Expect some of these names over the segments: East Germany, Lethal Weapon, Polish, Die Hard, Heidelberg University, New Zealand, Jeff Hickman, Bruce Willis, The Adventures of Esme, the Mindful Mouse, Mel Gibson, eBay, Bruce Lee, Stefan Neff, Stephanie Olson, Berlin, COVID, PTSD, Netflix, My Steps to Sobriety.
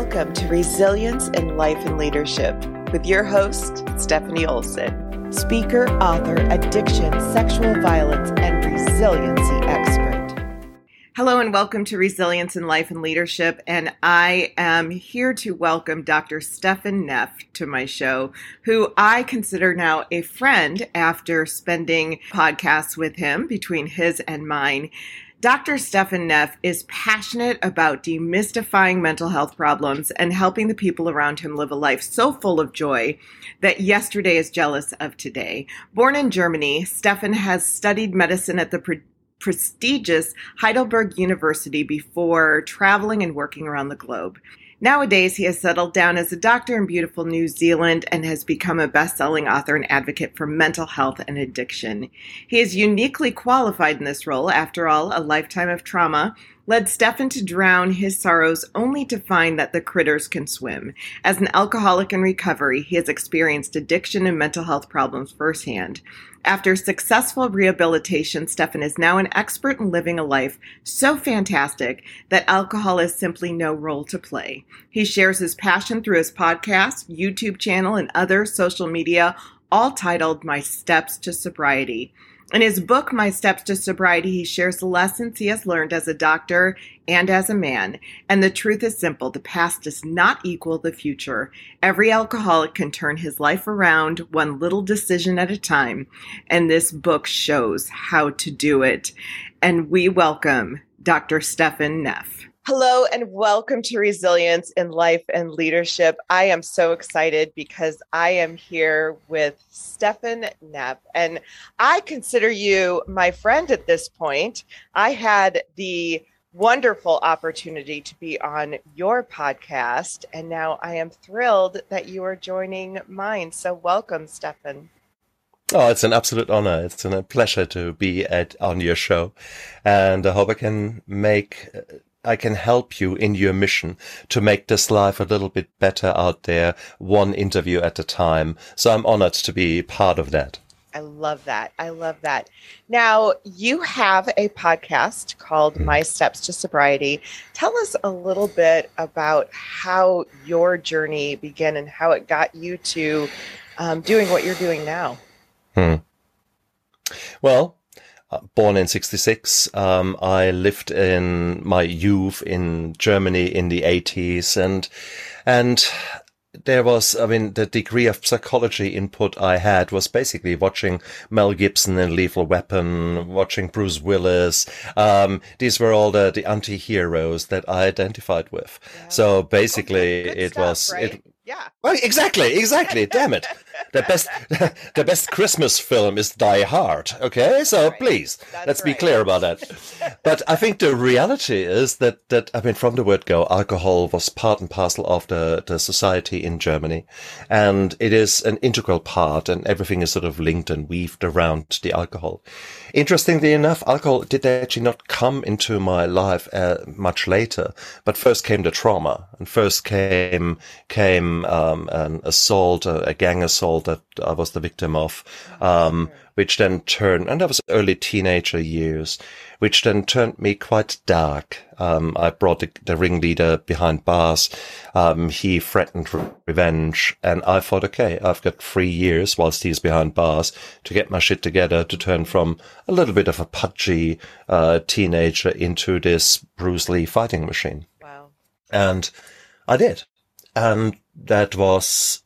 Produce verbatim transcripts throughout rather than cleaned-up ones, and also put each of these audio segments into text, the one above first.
Welcome to Resilience in Life and Leadership with your host, Stephanie Olson, speaker, author, addiction, sexual violence, and resiliency expert. Hello and welcome to Resilience in Life and Leadership, and I am here to welcome Doctor Stefan Neff to my show, who I consider now a friend after spending podcasts with him between his and mine. Doctor Stefan Neff is passionate about demystifying mental health problems and helping the people around him live a life so full of joy that yesterday is jealous of today. Born in Germany, Stefan has studied medicine at the pre- prestigious Heidelberg University before traveling and working around the globe. Nowadays, he has settled down as a doctor in beautiful New Zealand and has become a best-selling author and advocate for mental health and addiction. He is uniquely qualified in this role. After all, a lifetime of trauma led Stefan to drown his sorrows only to find that the critters can swim. As an alcoholic in recovery, he has experienced addiction and mental health problems firsthand. After successful rehabilitation, Stefan is now an expert in living a life so fantastic that alcohol has simply no role to play. He shares his passion through his podcast, YouTube channel, and other social media, all titled My Steps to Sobriety. In his book, My Steps to Sobriety, he shares the lessons he has learned as a doctor and as a man. And the truth is simple. The past does not equal the future. Every alcoholic can turn his life around one little decision at a time. And this book shows how to do it. And we welcome Doctor Stefan Neff. Hello and welcome to Resilience in Life and Leadership. I am so excited because I am here with Stefan Neff, and I consider you my friend at this point. I had the wonderful opportunity to be on your podcast, and now I am thrilled that you are joining mine. So welcome, Stefan. Oh, it's an absolute honor. It's a pleasure to be at on your show, and I hope I can make... I can help you in your mission to make this life a little bit better out there, one interview at a time. So I'm honored to be part of that. I love that. I love that. Now, you have a podcast called mm-hmm. My Steps to Sobriety. Tell us a little bit about how your journey began and how it got you to um, doing what you're doing now. Hmm. Well, born in sixty-six, um, I lived in my youth in Germany in the eighties, and and there was, I mean, the degree of psychology input I had was basically watching Mel Gibson in Lethal Weapon, watching Bruce Willis. Um, these were all the, the anti-heroes that I identified with. Yeah. So basically, okay, it stuff, was... Right? It, Yeah. Well, exactly, exactly. Damn it. The best the best Christmas film is Die Hard. Okay, so right. please, That's let's right. be clear about that. But I think the reality is that, that, I mean, from the word go, alcohol was part and parcel of the, the society in Germany. And it is an integral part, and everything is sort of linked and weaved around the alcohol. Interestingly enough, alcohol did actually not come into my life uh, much later, but first came the trauma, and first came came Um, an assault, a, a gang assault that I was the victim of, um, okay. which then turned, and that was early teenager years, which then turned me quite dark. Um, I brought the, the ringleader behind bars. Um, he threatened re- revenge, and I thought, okay, I've got three years whilst he's behind bars to get my shit together, to turn from a little bit of a pudgy uh, teenager into this Bruce Lee fighting machine. Wow. And I did. And that was,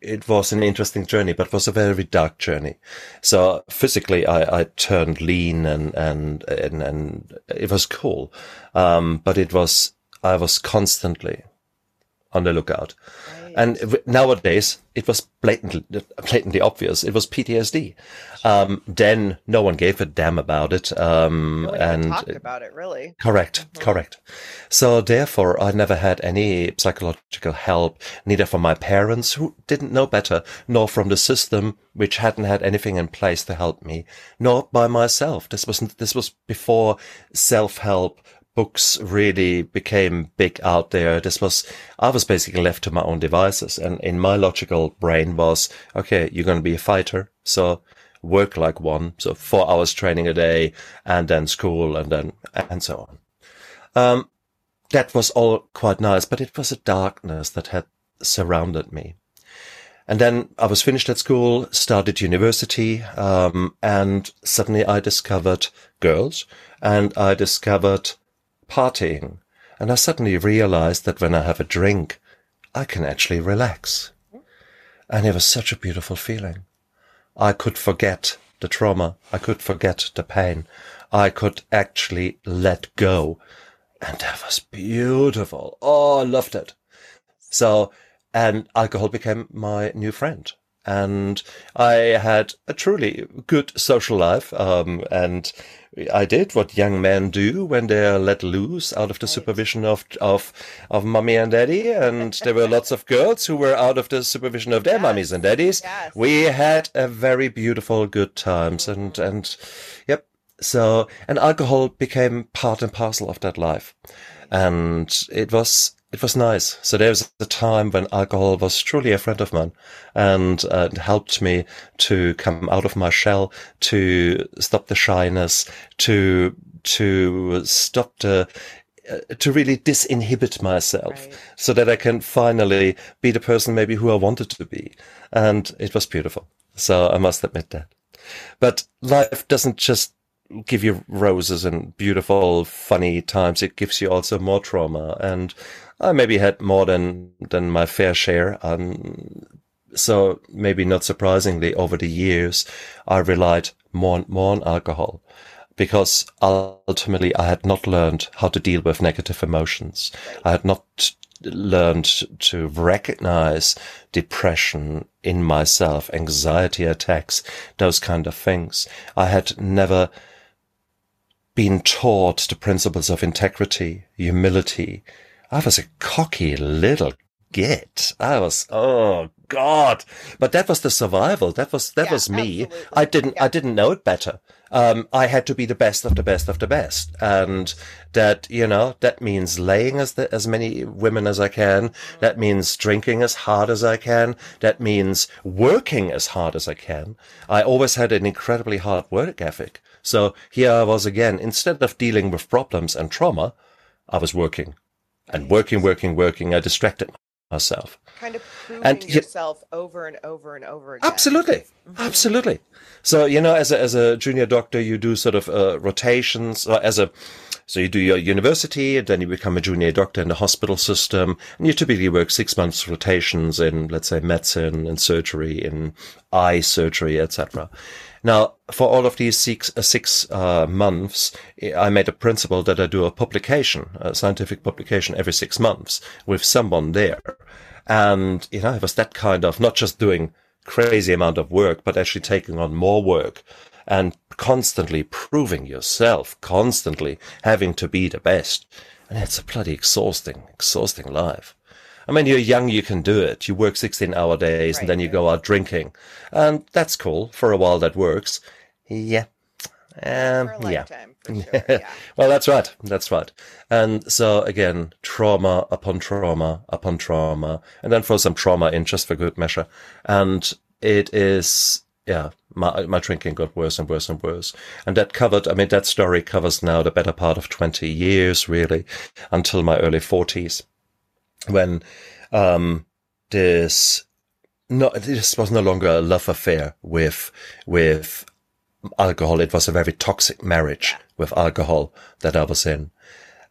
it was an interesting journey, but was a very dark journey. So physically, I, I turned lean and, and, and, and it was cool. Um, but it was, I was constantly on the lookout. Right. And nowadays, it was blatantly, blatantly obvious. It was P T S D. Um, then no one gave a damn about it. Um, no one and talked about it, really. Correct, mm-hmm. correct. So therefore, I never had any psychological help, neither from my parents, who didn't know better, nor from the system, which hadn't had anything in place to help me, nor by myself. This was this was before self-help books really became big out there. This was, I was basically left to my own devices. And in my logical brain was, okay, you're going to be a fighter. So work like one. So four hours training a day, and then school, and then, and so on. Um, that was all quite nice, but it was a darkness that had surrounded me. And then I was finished at school, started university, um, and suddenly I discovered girls and I discovered partying. And I suddenly realized that when I have a drink, I can actually relax. And it was such a beautiful feeling. I could forget the trauma. I could forget the pain. I could actually let go. And that was beautiful. Oh, I loved it. So, and alcohol became my new friend. And I had a truly good social life. Um, and I did what young men do when they are let loose out of the supervision of, of, of mummy and daddy. And there were lots of girls who were out of the supervision of their yes. mummies and daddies. Yes. We had a very beautiful, good times. And, and yep. So, and alcohol became part and parcel of that life. And it was, it was nice. So there was a time when alcohol was truly a friend of mine, and uh, it helped me to come out of my shell, to stop the shyness, to, to stop the, uh, to really disinhibit myself right. so that I can finally be the person maybe who I wanted to be. And it was beautiful. So I must admit that. But life doesn't just give you roses and beautiful, funny times. It gives you also more trauma. And I maybe had more than, than my fair share. Um, so maybe not surprisingly, over the years, I relied more and more on alcohol because ultimately I had not learned how to deal with negative emotions. I had not learned to recognize depression in myself, anxiety attacks, those kind of things. I had never been taught the principles of integrity, humility. I was a cocky little git. I was, oh God. But that was the survival. That was, that yeah, was me. Absolutely. I didn't, yeah. I didn't know it better. Um, I had to be the best of the best of the best. And that, you know, that means laying as the, as many women as I can. Mm-hmm. That means drinking as hard as I can. That means working as hard as I can. I always had an incredibly hard work ethic. So here I was again, instead of dealing with problems and trauma, I was working. And working, working, working, I distracted myself. Kind of proving and, yourself yeah, over and over and over again. Absolutely, mm-hmm. absolutely. So, you know, as a, as a junior doctor, you do sort of uh, rotations. Or as a So you do your university, and then you become a junior doctor in the hospital system. And you typically work six months rotations in, let's say, medicine and surgery, in eye surgery, et cetera. Now, for all of these six, uh, six uh, months, I made a principle that I do a publication, a scientific publication every six months with someone there. And, you know, it was that kind of not just doing crazy amount of work, but actually taking on more work and constantly proving yourself, constantly having to be the best. And it's a bloody exhausting, exhausting life. I mean, you're young, you can do it. You work sixteen-hour days, right, and then you go out drinking. And that's cool. For a while, that works. Yeah. Um, for a lifetime, yeah. for sure. Yeah. Well, that's right. That's right. And so, again, trauma upon trauma upon trauma. And then throw some trauma in just for good measure. And it is, yeah, my, my drinking got worse and worse and worse. And that covered, I mean, that story covers now the better part of twenty years, really, until my early forties. When um, this no, this was no longer a love affair with with alcohol. It was a very toxic marriage with alcohol that I was in,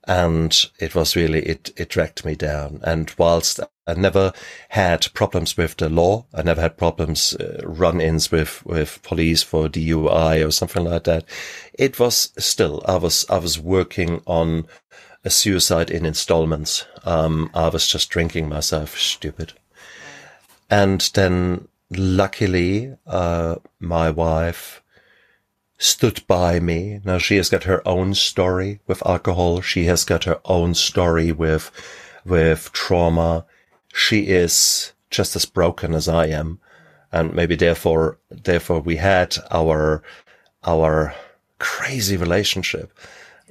and it was really it it dragged me down. And whilst I never had problems with the law, I never had problems uh, run-ins with with police for D U I or something like that. It was still I was I was working on a suicide in installments. Um, I was just drinking myself stupid. And then luckily, uh, my wife stood by me. Now she has got her own story with alcohol. She has got her own story with, with trauma. She is just as broken as I am. And maybe therefore, therefore we had our, our crazy relationship.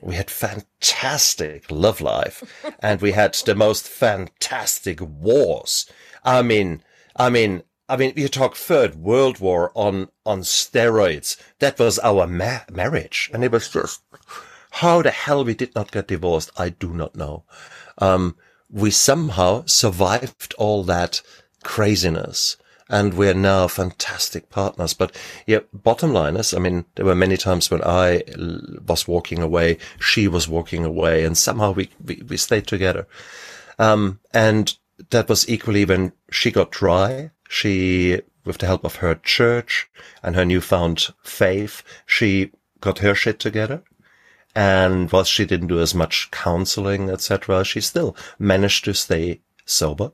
We had fantastic love life, and we had the most fantastic wars. I mean, I mean, I mean, you talk Third World War on, on steroids. That was our ma- marriage. And it was just How the hell we did not get divorced, I do not know. Um, we somehow survived all that craziness, and we're now fantastic partners. But yeah, bottom line is, I mean, there were many times when I was walking away, she was walking away, and somehow we, we, we stayed together. Um, and that was equally when she got dry. She, with the help of her church and her newfound faith, she got her shit together. And while she didn't do as much counseling, et cetera, she still managed to stay sober.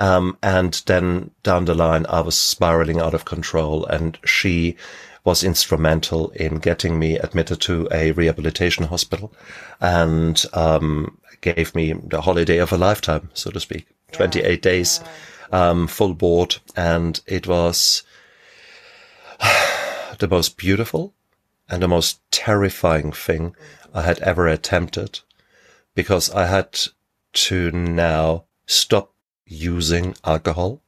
Um, and then down the line, I was spiraling out of control, and she was instrumental in getting me admitted to a rehabilitation hospital, and um, gave me the holiday of a lifetime, so to speak, yeah, twenty-eight days, yeah. um, full board. And it was the most beautiful and the most terrifying thing I had ever attempted, because I had to now stop using alcohol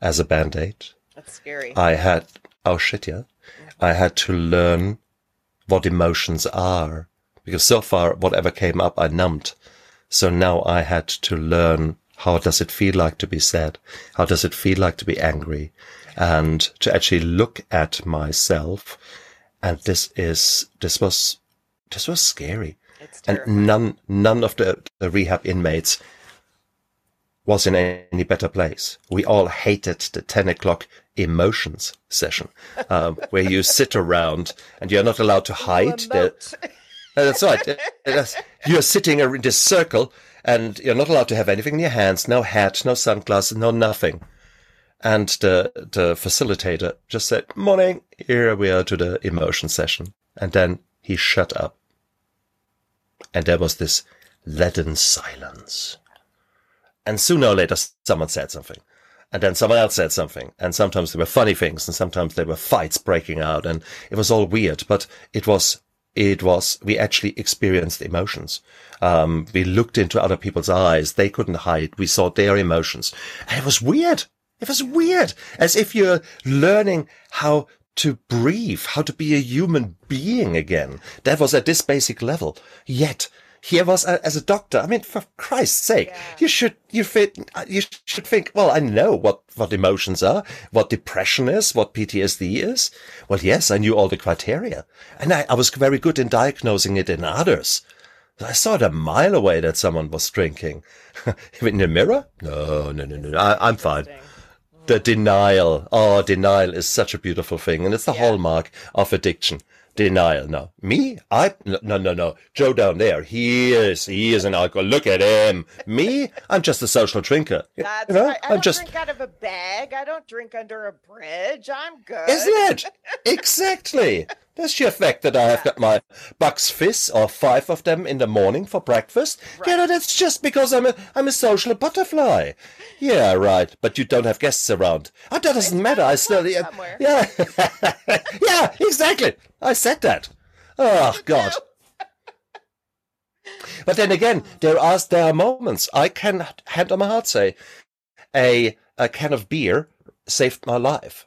as a band-aid. That's scary. I had, oh shit, yeah. Mm-hmm. I had to learn what emotions are, because so far, whatever came up, I numbed. So now I had to learn, how does it feel like to be sad? How does it feel like to be angry? And to actually look at myself. And this is, this was, this was scary. It's terrifying. And none, none of the, the rehab inmates was in any better place. We all hated the ten o'clock emotions session, um, where you sit around and you're not allowed to hide. The, that's right. You're sitting in this circle and you're not allowed to have anything in your hands, no hat, no sunglasses, no nothing. And the, the facilitator just said, morning, here we are to the emotion session. And then he shut up. And there was this leaden silence. And sooner or later, someone said something. And then someone else said something. And sometimes there were funny things. And sometimes there were fights breaking out. And it was all weird. But it was, it was, we actually experienced emotions. Um, we looked into other people's eyes. They couldn't hide. We saw their emotions. And it was weird. It was weird. As if you're learning how to breathe, how to be a human being again. That was at this basic level. Yet, here was a, as a doctor. I mean, for Christ's sake, yeah. you should you fit you should think. Well, I know what what emotions are, what depression is, what P T S D is. Well, yes, I knew all the criteria, and I, I was very good in diagnosing it in others. I saw it a mile away that someone was drinking. In the mirror? No, no, no, no. I, I'm fine. The denial. Oh, denial is such a beautiful thing, and it's the yeah. hallmark of addiction. Denial. No, me? I? No, no, no. Joe down there. He is. He is an alcohol. Look at him. Me? I'm just a social drinker. That's you know? right. I I'm don't just... drink out of a bag. I don't drink under a bridge. I'm good. Isn't it? Exactly. That's the effect that I have got my Bucks Fizz or five of them in the morning for breakfast. Right. Yeah, no, that's just because I'm a I'm a social butterfly. Yeah, right. But you don't have guests around. Oh, that doesn't it's matter. I still yeah. Somewhere. Yeah. Yeah, exactly. I said that. Oh, God. But then again, there are, there are moments. I can, hand on my heart, say, a, a can of beer saved my life.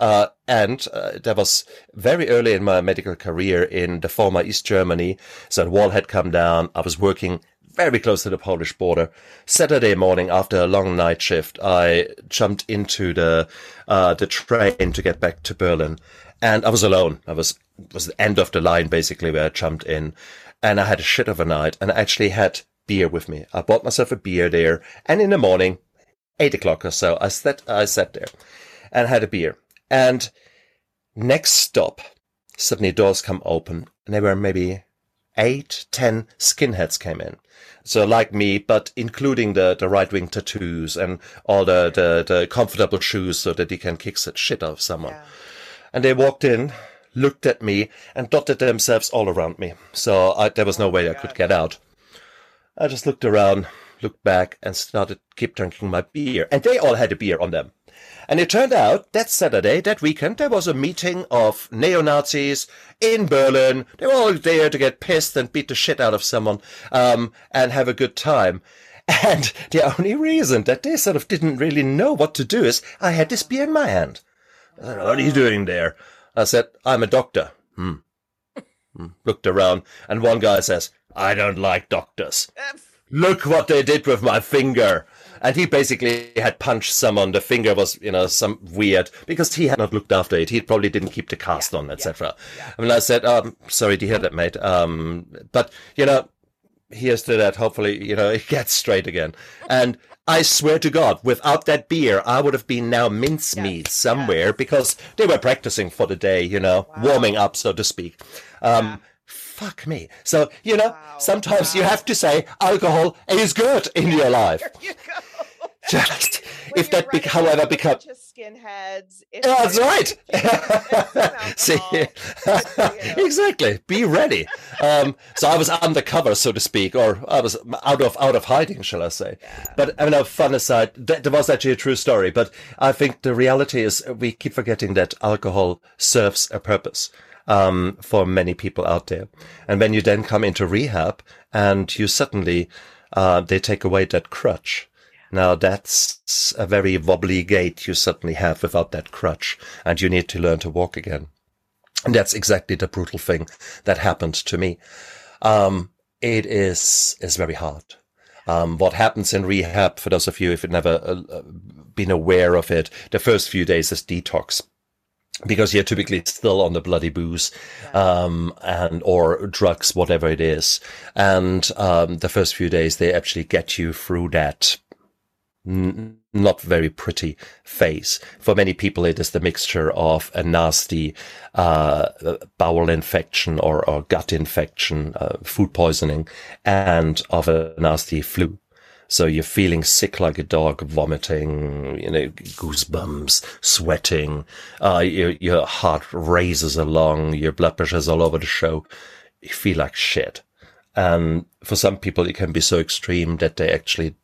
Uh, and uh, that was very early in my medical career in the former East Germany. So the wall had come down. I was working very close to the Polish border. Saturday morning, after a long night shift, I jumped into the uh, the train to get back to Berlin. And I was alone. I was was the end of the line, basically, where I jumped in. And I had a shit of a night. And I actually had beer with me. I bought myself a beer there. And in the morning, eight o'clock or so, I sat, I sat there and had a beer. And next stop, suddenly doors come open. And there were maybe eight, ten skinheads came in. So like me, but including the, the right-wing tattoos and all the, the, the comfortable shoes so that you can kick the shit out of someone. Yeah. And they walked in, looked at me, and dotted themselves all around me. So I, there was no oh way I could get out. I just looked around, looked back, and started keep drinking my beer. And they all had a beer on them. And it turned out that Saturday, that weekend, there was a meeting of neo-Nazis in Berlin. They were all there to get pissed and beat the shit out of someone um, and have a good time. And the only reason that they sort of didn't really know what to do is I had this beer in my hand. What are you doing there? I said, I'm a doctor. Hmm. looked around, and one guy says, I don't like doctors. Look what they did with my finger. And he basically had punched someone. The finger was, you know, some weird, because he had not looked after it. He probably didn't keep the cast yeah, on, et cetera. Yeah, yeah. I mean, I said, um, sorry to hear that, mate. Um, but, you know, here's to that. Hopefully, you know, it gets straight again. And I swear to God, without that beer, I would have been now mincemeat yeah, somewhere yeah. because they were practicing for the day, you know, wow. warming up, so to speak. Um, yeah. Fuck me. So, you know, wow. sometimes wow. you have to say alcohol is good in your life. There you go. Just when if that, bec- however, becomes skinheads. Oh, that's right. See, exactly. Be ready. Um, so I was undercover, so to speak, or I was out of out of hiding, shall I say? Yeah. But I mean, a fun aside, that, that was actually a true story. But I think the reality is we keep forgetting that alcohol serves a purpose. Um, for many people out there. And when you then come into rehab and you suddenly, uh, they take away that crutch. Yeah. Now that's a very wobbly gait you suddenly have without that crutch, and you need to learn to walk again. And that's exactly the brutal thing that happened to me. Um, it is, is very hard. Um, what happens in rehab, for those of you, if you've never uh, been aware of it, the first few days is detox. Because you're typically still on the bloody booze, um, and, or drugs, whatever it is. And, um, the first few days, they actually get you through that n- not very pretty phase. For many people, it is the mixture of a nasty, uh, bowel infection or, or gut infection, uh, food poisoning, and of a nasty flu. So you're feeling sick like a dog, vomiting, you know, goosebumps, sweating. Uh, your, your heart races along, your blood pressure's all over the show. You feel like shit. And for some people, it can be so extreme that they're actually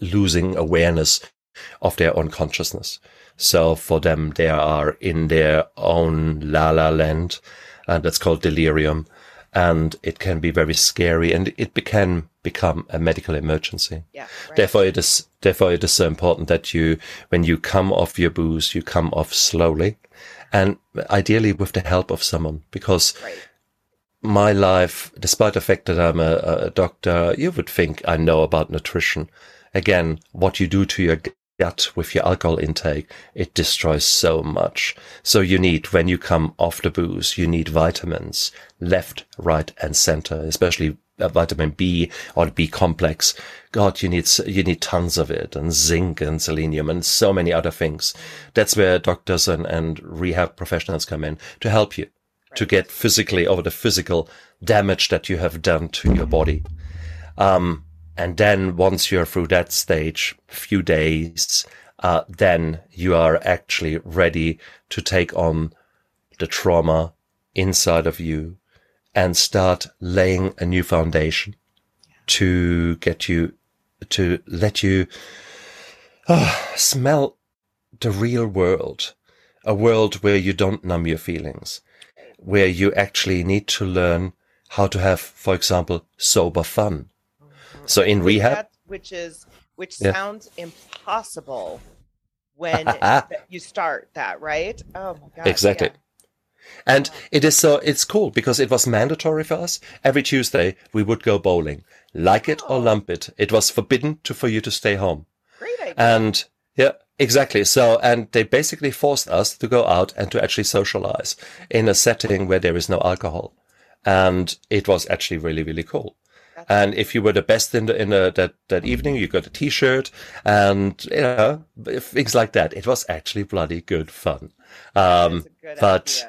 losing awareness of their own consciousness. So for them, they are in their own la-la land, and that's called delirium. And it can be very scary, and it can become a medical emergency. Yeah, right. Therefore, it is therefore it is so important that you, when you come off your booze, you come off slowly, and ideally with the help of someone. Because right. my life, despite the fact that I'm a, a doctor, you would think I know about nutrition. Again, what you do to your gut with your alcohol intake, it destroys so much. So you need, when you come off the booze, you need vitamins left, right, and center, especially vitamin B or B complex. God, you need you need tons of it, and zinc and selenium and so many other things. That's where doctors and, and rehab professionals come in to help you right. to get physically over the physical damage that you have done to your body. Um, And then once you're through that stage, few days, uh, then you are actually ready to take on the trauma inside of you and start laying a new foundation yeah. to get you, to let you oh, smell the real world, a world where you don't numb your feelings, where you actually need to learn how to have, for example, sober fun. So in rehab, that, which is which yeah. sounds impossible when you start that, right? Oh my God! Exactly, yeah. and wow. it is so it's cool because it was mandatory for us. Every Tuesday we would go bowling, like oh. it or lump it. It was forbidden to for you to stay home. Great idea. And yeah, exactly. So and they basically forced us to go out and to actually socialize in a setting where there is no alcohol, and it was actually really really cool. And if you were the best in the, in the, that, that evening, you got a t-shirt and, you know, things like that. It was actually bloody good fun. Um, good but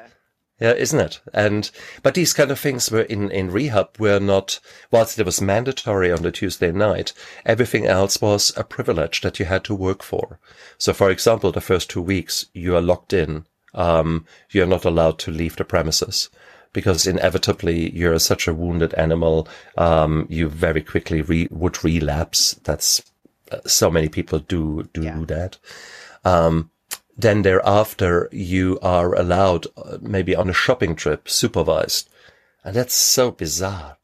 idea. Yeah, isn't it? And, but these kind of things were in, in rehab were not, whilst it was mandatory on the Tuesday night, everything else was a privilege that you had to work for. So for example, the first two weeks you are locked in. Um, you're not allowed to leave the premises. Because inevitably you're such a wounded animal, um, you very quickly re- would relapse. That's uh, so many people do do, yeah. do that. Um, then thereafter, you are allowed uh, maybe on a shopping trip, supervised, and that's so bizarre.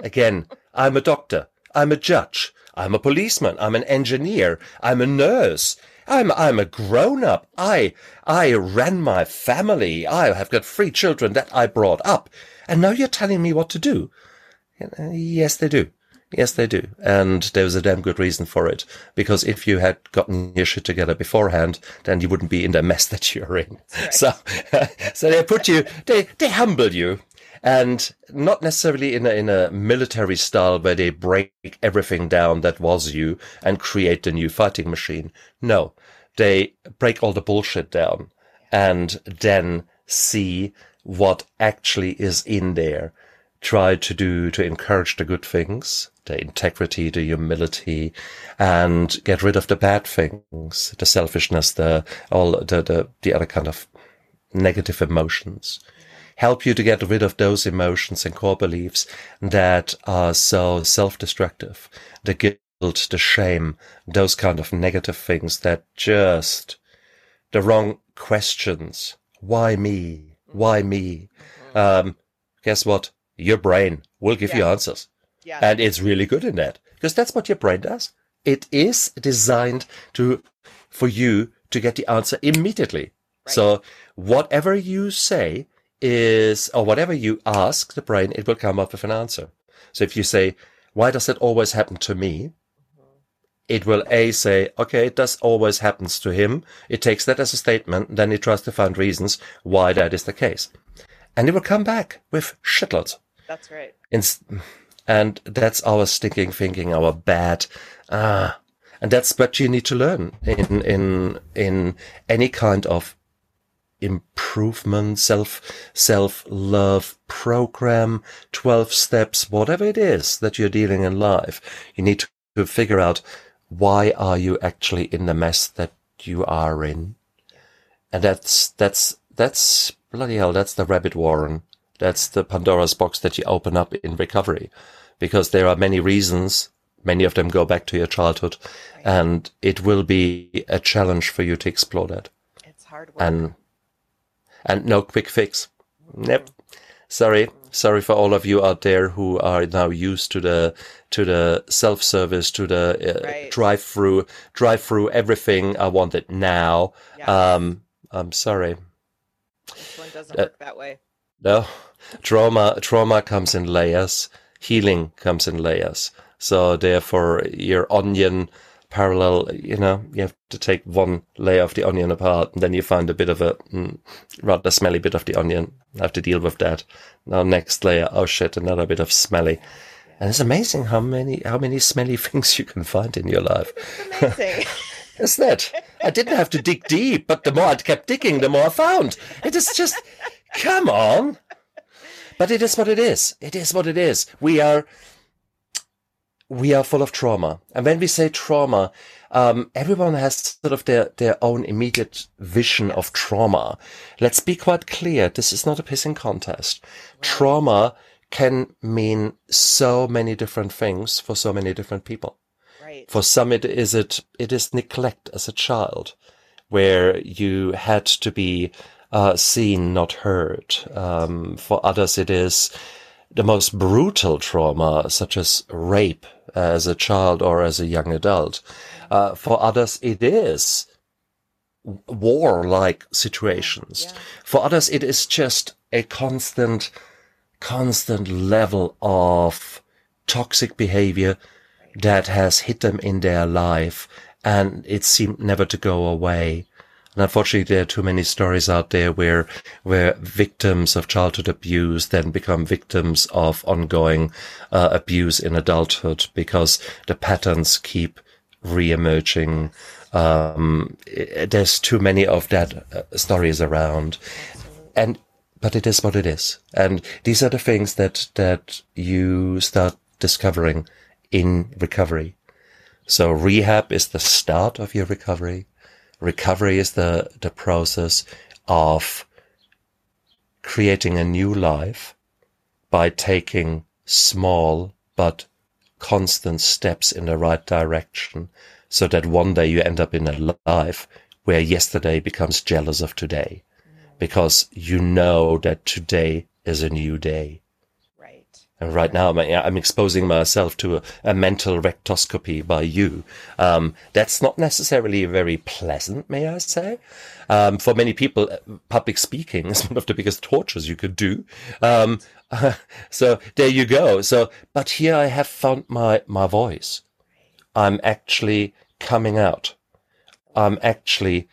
Again, I'm a doctor, I'm a judge, I'm a policeman, I'm an engineer, I'm a nurse. I'm I'm a grown-up. I I ran my family. I have got three children that I brought up. and now you're telling me what to do. Yes, they do. Yes, they do. And there was a damn good reason for it. Because if you had gotten your shit together beforehand, then you wouldn't be in the mess that you're in. Right. So, so they put you, they, they humble you. And not necessarily in a, in a military style where they break everything down that was you and create the new fighting machine. No, they break all the bullshit down and then see what actually is in there. Try to do, to encourage the good things, the integrity, the humility, and get rid of the bad things, the selfishness, the, all the, the, the other kind of negative emotions. Help you to get rid of those emotions and core beliefs that are so self-destructive. The guilt, the shame, those kind of negative things that just the wrong questions. Why me? Why me? Um, guess what? Your brain will give yeah. you answers. Yeah. And it's really good in that, because that's what your brain does. It is designed to, for you to get the answer immediately. Right. So whatever you say is, or whatever you ask the brain, it will come up with an answer. So if you say, why does that always happen to me? Mm-hmm. It will A, say, okay, it does always happens to him. It takes that as a statement. Then it tries to find reasons why that is the case. And it will come back with shitloads. That's right. It's, and that's our stinking thinking, our bad. Ah, and that's what you need to learn in, in, in any kind of improvement, self, self love program, twelve steps, whatever it is that you're dealing in life. You need to, to figure out, why are you actually in the mess that you are in? And that's, that's, that's bloody hell. That's the rabbit warren. That's the Pandora's box that you open up in recovery, because there are many reasons. Many of them go back to your childhood, right. And it will be a challenge for you to explore that. It's hard work. And, and no quick fix. Mm-hmm. Yep. Sorry. Mm-hmm. Sorry for all of you out there who are now used to the, to the self-service, to the uh, right. drive through, drive through everything. I want it now. Yeah. Um, I'm sorry. This one doesn't uh, work that way. No. Trauma, trauma comes in layers. Healing comes in layers. So therefore your onion parallel, you know, you have to take one layer of the onion apart, and then you find a bit of a mm, rather smelly bit of the onion. I have to deal with that. Now next layer. Oh shit. Another bit of smelly. And it's amazing how many, how many smelly things you can find in your life. It's amazing. Isn't it? I didn't have to dig deep, but the more I kept digging, the more I found. It is just, come on. But it is what it is. It is what it is. We are, we are full of trauma. And when we say trauma, um, everyone has sort of their, their own immediate vision of trauma. Let's be quite clear. This is not a pissing contest. Trauma can mean so many different things for so many different people. For some, it is it it is neglect as a child, where you had to be uh, seen, not heard. Um, for others, it is the most brutal trauma, such as rape as a child or as a young adult. Uh, for others, it is war-like situations. Yeah. For others, it is just a constant, constant level of toxic behavior that has hit them in their life, and it seemed never to go away. And unfortunately, there are too many stories out there where where victims of childhood abuse then become victims of ongoing uh, abuse in adulthood, because the patterns keep re-emerging. Um, it, there's too many of that uh, stories around. And but it is what it is. And these are the things that that you start discovering in recovery. So rehab is the start of your recovery. Recovery is the, the process of creating a new life by taking small but constant steps in the right direction, so that one day you end up in a life where yesterday becomes jealous of today, because you know that today is a new day. And right now, I'm exposing myself to a, a mental rectoscopy by you. Um, that's not necessarily very pleasant, may I say. Um, for many people, public speaking is one of the biggest tortures you could do. Um, So there you go. So, but here I have found my, my voice. I'm actually coming out. I'm actually,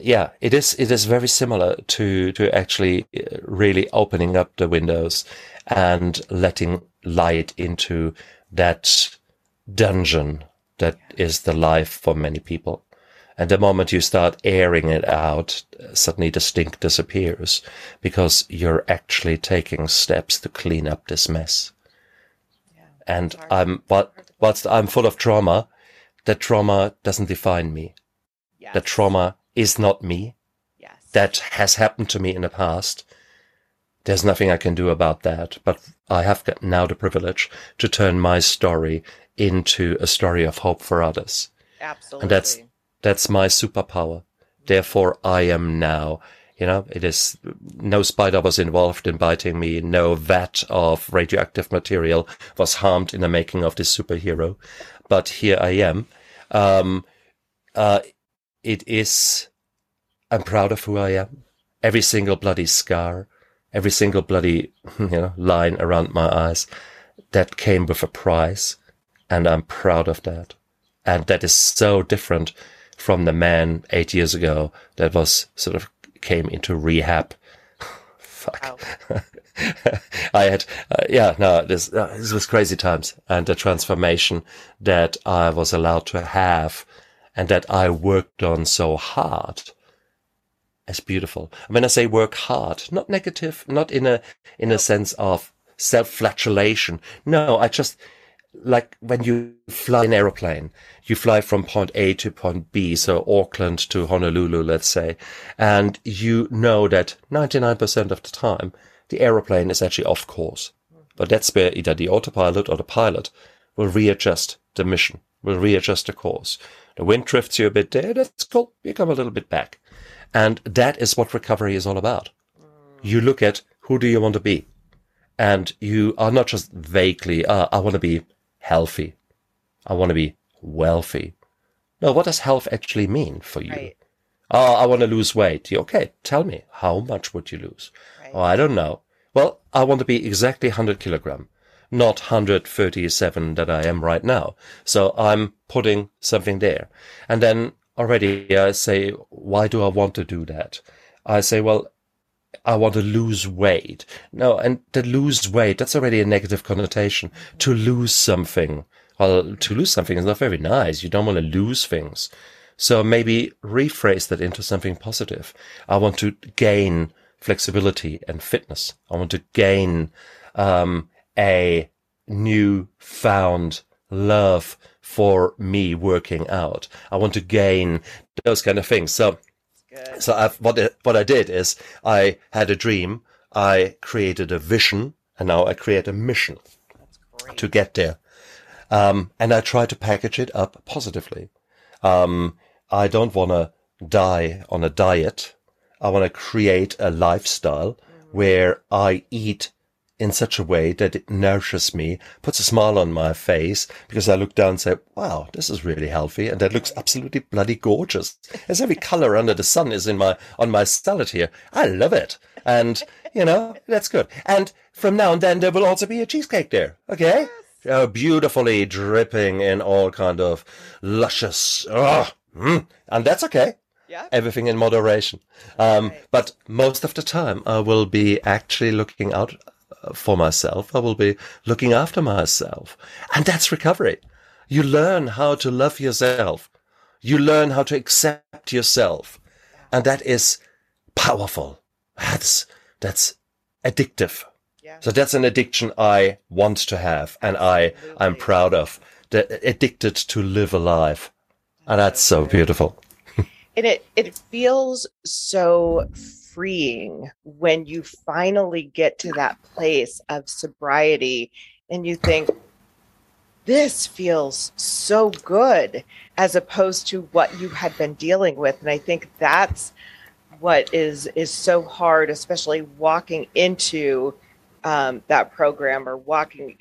yeah, it is, it is very similar to, to actually really opening up the windows and letting light into that dungeon that is the life for many people. And the moment you start airing it out, suddenly the stink disappears because you're actually taking steps to clean up this mess. Yeah, and I'm, but whilst I'm full of trauma, that trauma doesn't define me. Yes. That trauma is not me. Yes. That has happened to me in the past. There's nothing I can do about that. But I have got now the privilege to turn my story into a story of hope for others. Absolutely. And that's, that's my superpower. Therefore, I am now, you know, it is no spider was involved in biting me. No vat of radioactive material was harmed in the making of this superhero. But here I am. Um, uh, it is, I'm proud of who I am. Every single bloody scar, every single bloody, you know, line around my eyes, that came with a price. And I'm proud of that. And that is so different from the man eight years ago that was sort of came into rehab. Fuck. Oh. I had, uh, yeah, no, this, uh, this was crazy times. And the transformation that I was allowed to have and that I worked on so hard is beautiful. And when I say work hard, not negative, not in a, in a sense of self-flagellation. No, I just, like when you fly an aeroplane, you fly from point A to point B, so Auckland to Honolulu, let's say, and you know that ninety-nine percent of the time, the aeroplane is actually off course. But that's where either the autopilot or the pilot will readjust the mission, will readjust the course. The wind drifts you a bit there, that's cool, you come a little bit back. And that is what recovery is all about. You look at who do you want to be? And you are not just vaguely, ah, I want to be healthy. I want to be wealthy. No, what does health actually mean for you? Right. Oh, I want to lose weight. Okay, tell me, how much would you lose? Right. Oh, I don't know. Well, I want to be exactly one hundred kilogram, not one hundred thirty-seven that I am right now. So I'm putting something there. And then already I say, why do I want to do that? I say, well, I want to lose weight. No, and to lose weight, that's already a negative connotation. Mm-hmm. To lose something, well, to lose something is not very nice. You don't want to lose things. So maybe rephrase that into something positive. I want to gain flexibility and fitness. I want to gain um, a newfound love for me working out. I want to gain those kind of things. So So I've, what I, what I did is I had a dream, I created a vision, and now I create a mission to get there. Um, and I try to package it up positively. Um, I don't want to die on a diet. I want to create a lifestyle mm-hmm. where I eat in such a way that it nourishes me, puts a smile on my face, because I look down and say, wow, this is really healthy. And that looks absolutely bloody gorgeous. There's every color under the sun is in my, on my salad here. I love it. And, you know, that's good. And from now and then, there will also be a cheesecake there. Okay. Yes. Uh, beautifully dripping in all kind of luscious. Uh, mm, and that's okay. Yeah. Everything in moderation. Um, right. But most of the time, I will be actually looking out for myself. I will be looking after myself. And that's recovery. You learn how to love yourself. You learn how to accept yourself. And that is powerful. That's, that's addictive. Yeah. So that's an addiction I want to have. And I, I'm proud of. The, addicted to live a life. And that's so beautiful. And it, it feels so freeing when you finally get to that place of sobriety and you think, this feels so good, as opposed to what you had been dealing with. And I think that's what is, is so hard, especially walking into um, that program or walking,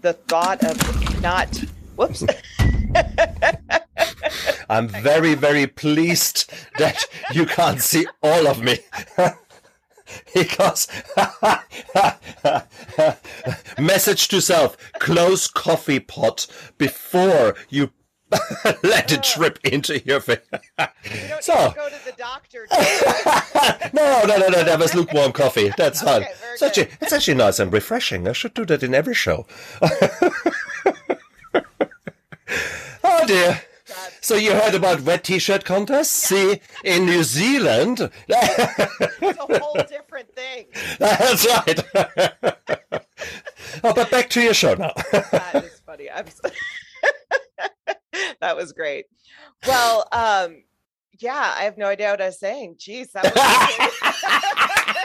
the thought of not, whoops. I'm very, very pleased that you can't see all of me. because message to self, close coffee pot before you let it drip into your face. You don't so, need to go to the doctor. no, no, no, no. That was lukewarm coffee. That's okay, fine. It's actually, it's actually nice and refreshing. I should do that in every show. Oh dear. So you heard about wet T-shirt contests? Yeah. See, in New Zealand, it's a whole different thing. That's right. Oh, but back to your show now. That is funny. I'm so... That was great. Well, um, yeah, I have no idea what I was saying. Jeez, that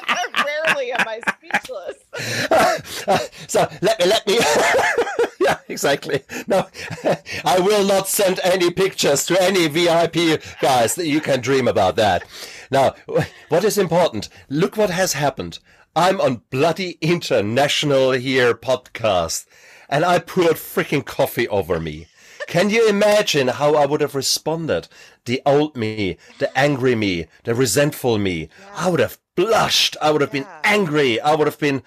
was rarely am I speechless. uh, uh, so let me let me. Yeah, exactly. No, I will not send any pictures to any V I P guys. That you can dream about that. Now, what is important? Look what has happened. I'm on bloody international here podcast, and I poured freaking coffee over me. Can you imagine how I would have responded? The old me, the angry me, the resentful me. Yeah. I would have blushed. I would have yeah. been angry. I would have been,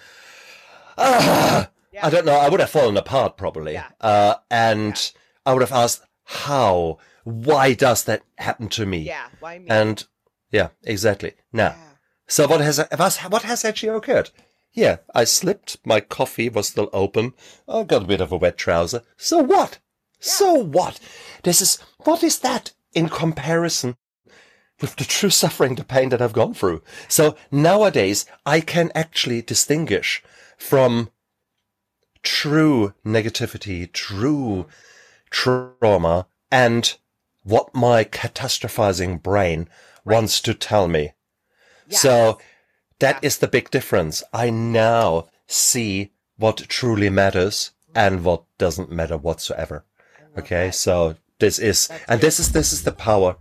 uh, yeah. I don't know. I would have fallen apart probably. Yeah. Uh, and yeah. I would have asked, how? Why does that happen to me? Yeah, why me? And yeah, exactly. Now, yeah. so what has, what has actually occurred? Yeah, I slipped. My coffee was still open. I got a bit of a wet trouser. So what? Yeah. So what? This is, what is that in comparison with the true suffering, the pain that I've gone through? So nowadays I can actually distinguish from true negativity, true trauma, and what my catastrophizing brain right. wants to tell me. Yes. So that yeah. is the big difference. I now see what truly matters and what doesn't matter whatsoever. Okay, that. So this is, That's and good. this is, this is the power.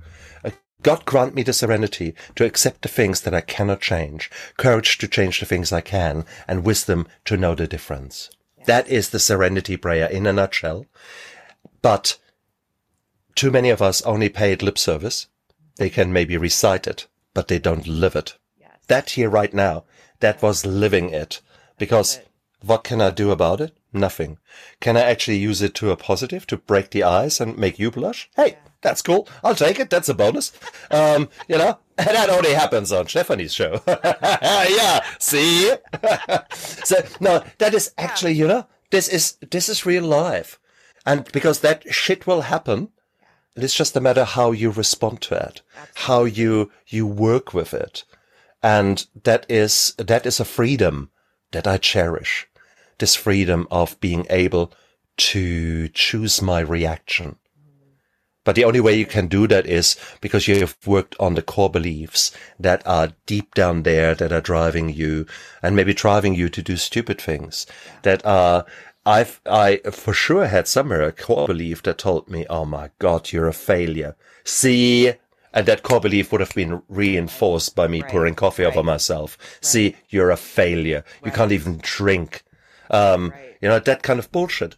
Uh, God grant me the serenity to accept the things that I cannot change, courage to change the things I can, and wisdom to know the difference. Yes. That is the serenity prayer in a nutshell. But too many of us only pay it lip service. They can maybe recite it, but they don't live it. Yes. That here right now, that was living it. Because it. What can I do about it? Nothing. Can I actually use it to a positive, to break the ice and make you blush? Hey, yeah. that's cool. I'll take it. That's a bonus. Um, you know, and that only happens on Stephanie's show. Yeah, see? So, no, that is actually, you know, this is, this is real life. And because that shit will happen, it's just a matter how you respond to it, how you, you work with it. And that is, that is a freedom that I cherish. This freedom of being able to choose my reaction. But the only way you can do that is because you have worked on the core beliefs that are deep down there, that are driving you and maybe driving you to do stupid things that are, I've, I for sure had somewhere a core belief that told me, oh my God, you're a failure. See? And that core belief would have been reinforced by me right. pouring coffee right. over myself. Right. See, you're a failure. Right. You can't even drink. Um, right. You know, that kind of bullshit.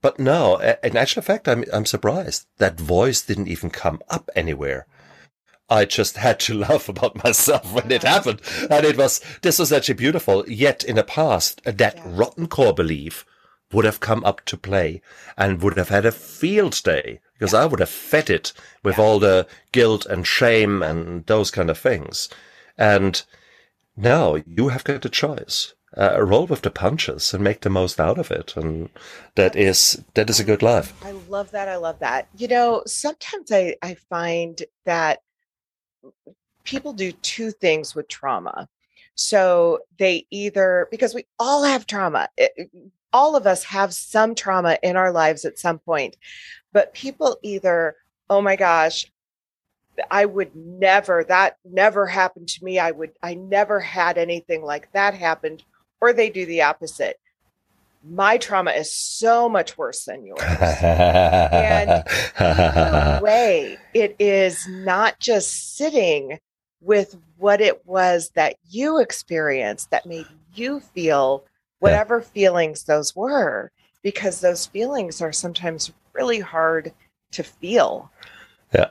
But no, in actual fact, I'm, I'm surprised that voice didn't even come up anywhere. I just had to laugh about myself when yeah. it happened. And it was, this was actually beautiful. Yet in the past, that yeah. rotten core belief would have come up to play and would have had a field day because yeah. I would have fed it with yeah. all the guilt and shame and those kind of things. And now you have got a choice. Uh, roll with the punches and make the most out of it. And that is, that is a good life. I love that. I love that. You know, sometimes I, I find that people do two things with trauma. So they either, because we all have trauma, it, all of us have some trauma in our lives at some point, but people either, oh my gosh, I would never, that never happened to me. I would, I never had anything like that happened. Or they do the opposite. My trauma is so much worse than yours. And in a way, it is not just sitting with what it was that you experienced that made you feel whatever yeah. feelings those were, because those feelings are sometimes really hard to feel. Yeah.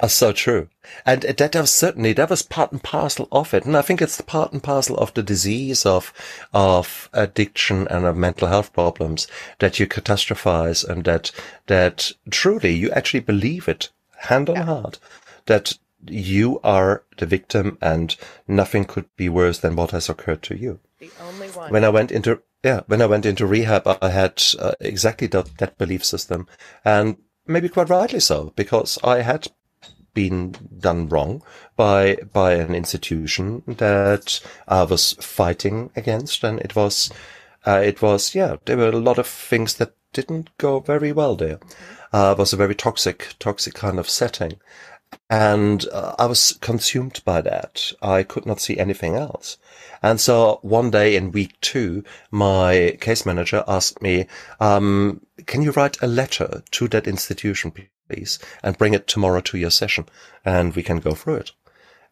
are so true. And that was certainly, that was part and parcel of it. And I think it's part and parcel of the disease of, of addiction and of mental health problems, that you catastrophize and that, that truly you actually believe it hand on heart, that you are the victim and nothing could be worse than what has occurred to you. The only one. When I went into, yeah, when I went into rehab, I had uh, exactly that, that belief system, and maybe quite rightly so, because I had been done wrong by, by an institution that I was fighting against. And it was, uh, it was, yeah, there were a lot of things that didn't go very well there. Uh, it was a very toxic, toxic kind of setting. And uh, I was consumed by that. I could not see anything else. And so one day in week two, my case manager asked me, um, can you write a letter to that institution, please, and bring it tomorrow to your session, and we can go through it.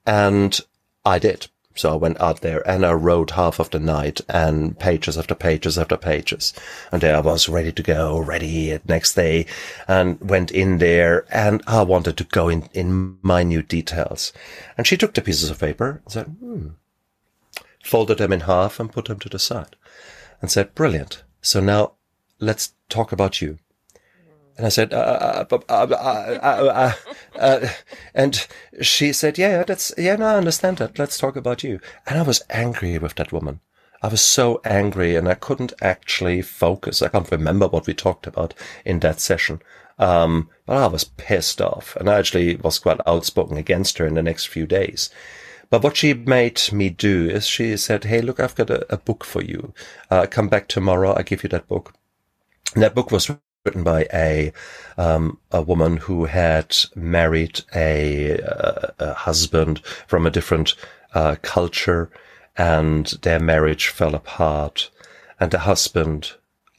And I did. So I went out there and I wrote half of the night and pages after pages after pages. And there I was, ready to go, ready next day, and went in there and I wanted to go in, in minute details. And she took the pieces of paper and said, hmm, folded them in half and put them to the side and said, brilliant. So now let's talk about you. And I said, uh, uh, uh, uh, uh, uh, uh, and she said, yeah, that's, yeah, no, I understand that. Let's talk about you. And I was angry with that woman. I was so angry and I couldn't actually focus. I can't remember what we talked about in that session. Um, but I was pissed off and I actually was quite outspoken against her in the next few days. But what she made me do is she said, hey, look, I've got a, a book for you. Uh, come back tomorrow. I give you that book. And that book was written by a um, a woman who had married a, a, a husband from a different uh, culture, and their marriage fell apart. And the husband,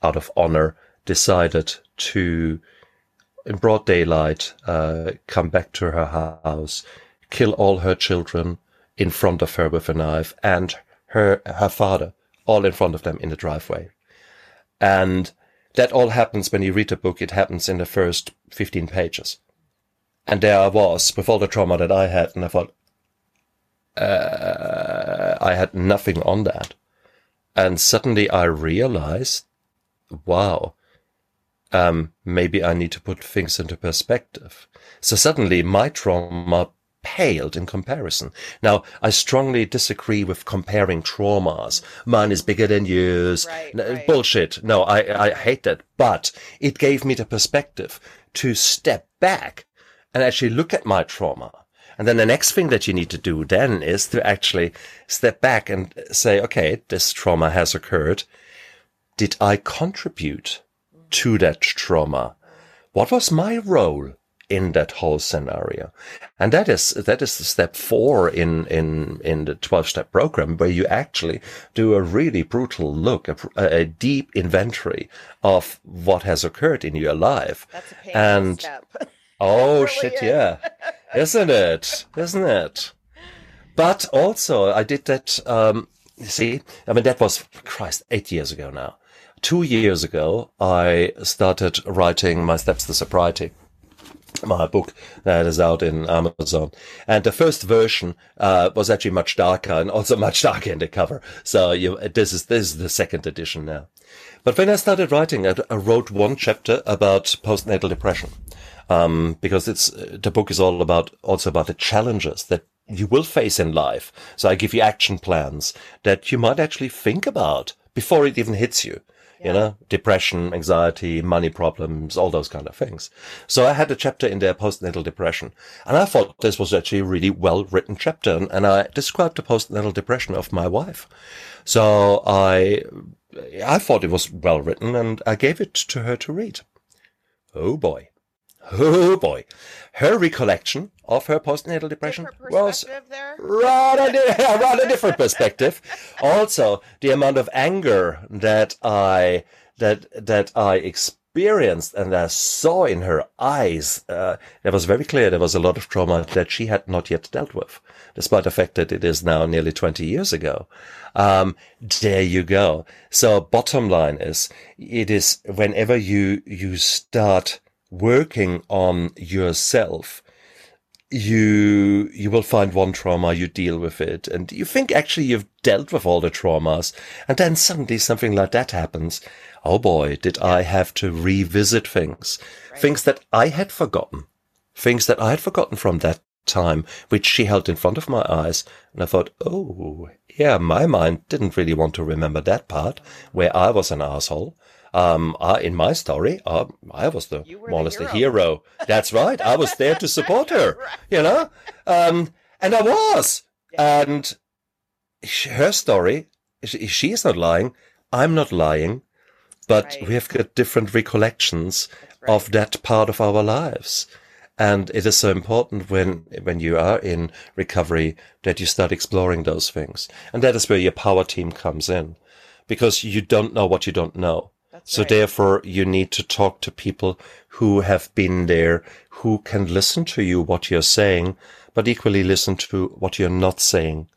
out of honor, decided to, in broad daylight, uh, come back to her house, kill all her children in front of her with a knife, and her her father, all in front of them in the driveway. And that all happens when you read a book. It happens in the first fifteen pages. And there I was with all the trauma that I had. And I thought, uh, I had nothing on that. And suddenly I realized, wow, um, maybe I need to put things into perspective. So suddenly my trauma paled in comparison. Now, I strongly disagree with comparing traumas. Mine is bigger than yours. Right, no, right. Bullshit. No, I, I hate that. But it gave me the perspective to step back and actually look at my trauma. And then the next thing that you need to do then is to actually step back and say, okay, this trauma has occurred. Did I contribute to that trauma? What was my role in that whole scenario? And that is, that is the step four in, in, in the twelve step program, where you actually do a really brutal look, a, a deep inventory of what has occurred in your life. That's a painful and, step. Oh, really shit. Is. Yeah. Isn't it? Isn't it? But also I did that, um, see, I mean, that was, Christ, eight years ago now. Two years ago, I started writing My Steps to Sobriety, my book that is out in Amazon. And the first version uh, was actually much darker and also much darker in the cover. So you, this is this is the second edition now. But when I started writing, I, I wrote one chapter about postnatal depression, um, because it's the book is all about also about the challenges that you will face in life. So I give you action plans that you might actually think about before it even hits you. You know, depression, anxiety, money problems, all those kind of things. So I had a chapter in there, postnatal depression. And I thought this was actually a really well-written chapter. And, and I described the postnatal depression of my wife. So I, I thought it was well-written, and I gave it to her to read. Oh, boy. Oh, boy. Her recollection of her postnatal depression was there. Rather, di- rather different perspective. Also, the amount of anger that I, that, that I experienced and I saw in her eyes, uh, it was very clear there was a lot of trauma that she had not yet dealt with, despite the fact that it is now nearly twenty years ago. Um, there you go. So bottom line is, it is whenever you, you start working on yourself, you you will find one trauma, you deal with it, and you think actually you've dealt with all the traumas, and then suddenly something like that happens. Oh boy, did I have to revisit things, right. things that I had forgotten, things that I had forgotten from that time, which she held in front of my eyes. And I thought, oh, yeah, my mind didn't really want to remember that part where I was an asshole. Um, I, in my story, uh, I was the more or less the hero. That's right. I was there to support her, right. you know, um, and I was. Yeah. And she, her story, she, she is not lying. I'm not lying. But right. we have got different recollections right. of that part of our lives. And it is so important when, when you are in recovery that you start exploring those things. And that is where your power team comes in, because you don't know what you don't know. That's so right. therefore you need to talk to people who have been there, who can listen to you, what you're saying, but equally listen to what you're not saying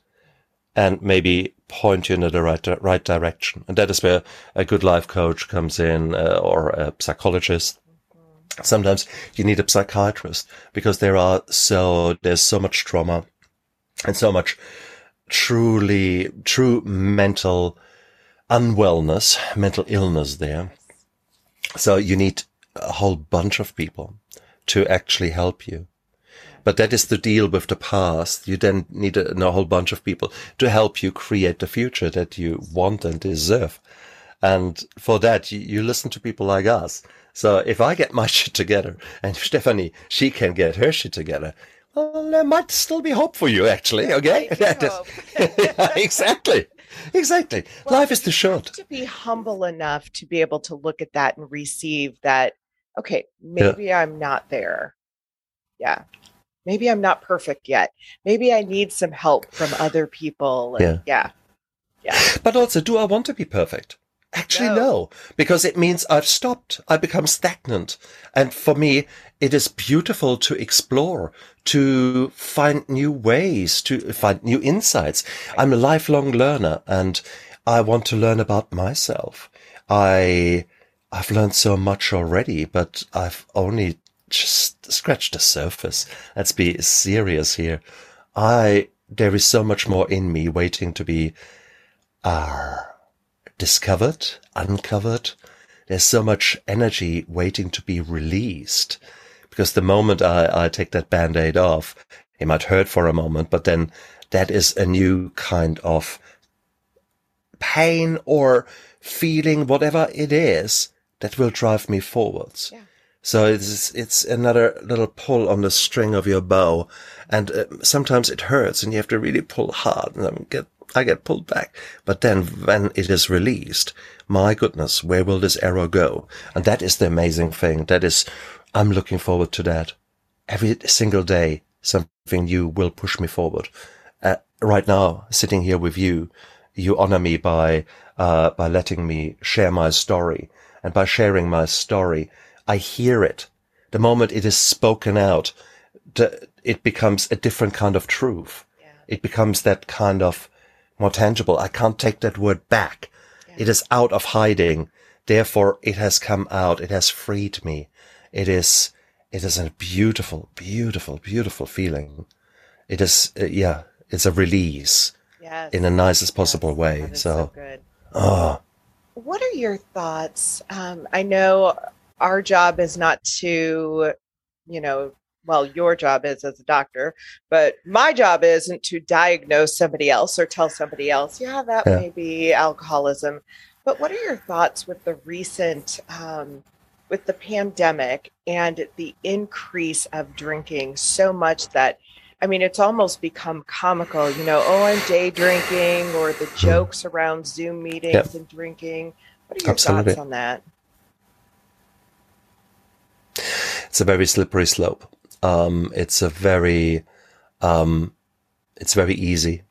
and maybe point you in the right, right direction. And that is where a good life coach comes in, uh, or a psychologist. Sometimes you need a psychiatrist, because there are so, there's so much trauma and so much truly, true mental unwellness, mental illness there. So you need a whole bunch of people to actually help you. But that is to deal with the past. You then need a, a whole bunch of people to help you create the future that you want and deserve. And for that, you, you listen to people like us. So if I get my shit together and Stephanie, she can get her shit together, well, there might still be hope for you, actually. Okay. yeah, exactly. Exactly. Well, life is too short. To be humble enough to be able to look at that and receive that. Okay. Maybe yeah. I'm not there. Yeah. Maybe I'm not perfect yet. Maybe I need some help from other people. And yeah. yeah. Yeah. But also, do I want to be perfect? Actually, no. no, because it means I've stopped. I become stagnant. And for me, it is beautiful to explore, to find new ways, to find new insights. I'm a lifelong learner, and I want to learn about myself. I, I've learned so much already, but I've only just scratched the surface. Let's be serious here. I, there is so much more in me waiting to be, ah. Uh, discovered, uncovered. There's so much energy waiting to be released, because the moment I, I take that Band-Aid off, it might hurt for a moment, but then that is a new kind of pain or feeling, whatever it is, that will drive me forwards. Yeah. So it's, it's another little pull on the string of your bow, and uh, sometimes it hurts and you have to really pull hard and get I get pulled back. But then when it is released, my goodness, where will this arrow go? And that is the amazing thing. That is, I'm looking forward to that. Every single day, something new will push me forward. Uh, right now, sitting here with you, you honor me by, uh, by letting me share my story. And by sharing my story, I hear it. The moment it is spoken out, the, it becomes a different kind of truth. Yeah. It becomes that kind of more tangible. I can't take that word back. Yeah. It is out of hiding. Therefore, it has come out. It has freed me. It is, it is a beautiful, beautiful, beautiful feeling. It is, uh, yeah, it's a release yes. in the nicest possible yes. way. So, so good. Oh. What are your thoughts? Um, I know our job is not to, you know, well, your job is as a doctor, but my job isn't to diagnose somebody else or tell somebody else, yeah, that yeah. may be alcoholism. But what are your thoughts with the recent, um, with the pandemic and the increase of drinking so much that, I mean, it's almost become comical, you know, oh, I'm day drinking, or the jokes mm. around Zoom meetings yep. and drinking. What are your Absolutely. thoughts on that? It's a very slippery slope. Um, it's a very, um, it's very easy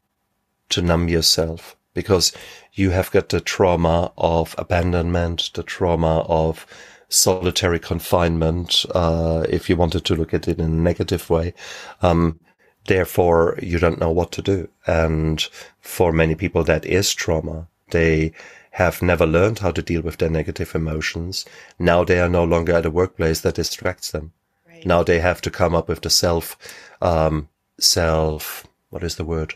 to numb yourself, because you have got the trauma of abandonment, the trauma of solitary confinement. Uh, if you wanted to look at it in a negative way, um, therefore you don't know what to do. And for many people, that is trauma. They have never learned how to deal with their negative emotions. Now they are no longer at a workplace that distracts them. Right. Now they have to come up with the self, um, self, what is the word?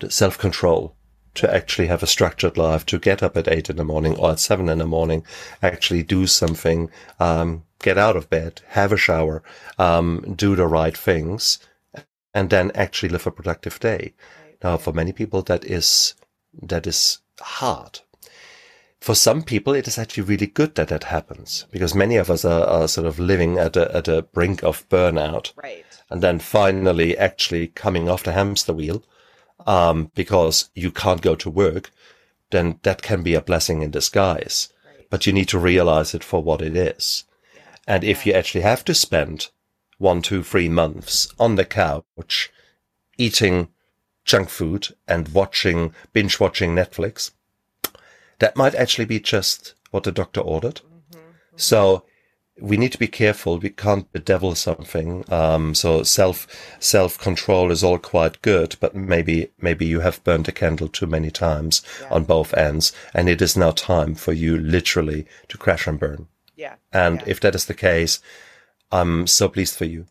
The self-control to actually have a structured life, to get up at eight in the morning or at seven in the morning, actually do something, um, get out of bed, have a shower, um, do the right things, and then actually live a productive day. Right. Now, for many people, that is, that is hard. For some people, it is actually really good that that happens, because many of us are, are sort of living at a, at a brink of burnout. Right. And then finally actually coming off the hamster wheel, um, because you can't go to work, then that can be a blessing in disguise. Right. But you need to realize it for what it is. Yeah. And if yeah. you actually have to spend one, two, three months on the couch, eating junk food and watching, binge watching Netflix, that might actually be just what the doctor ordered. Mm-hmm, mm-hmm. So we need to be careful. We can't bedevil something. Um, so self, self-control is all quite good, but maybe, maybe you have burned a candle too many times yeah. on both ends. And it is now time for you literally to crash and burn. Yeah. And yeah. if that is the case, I'm so pleased for you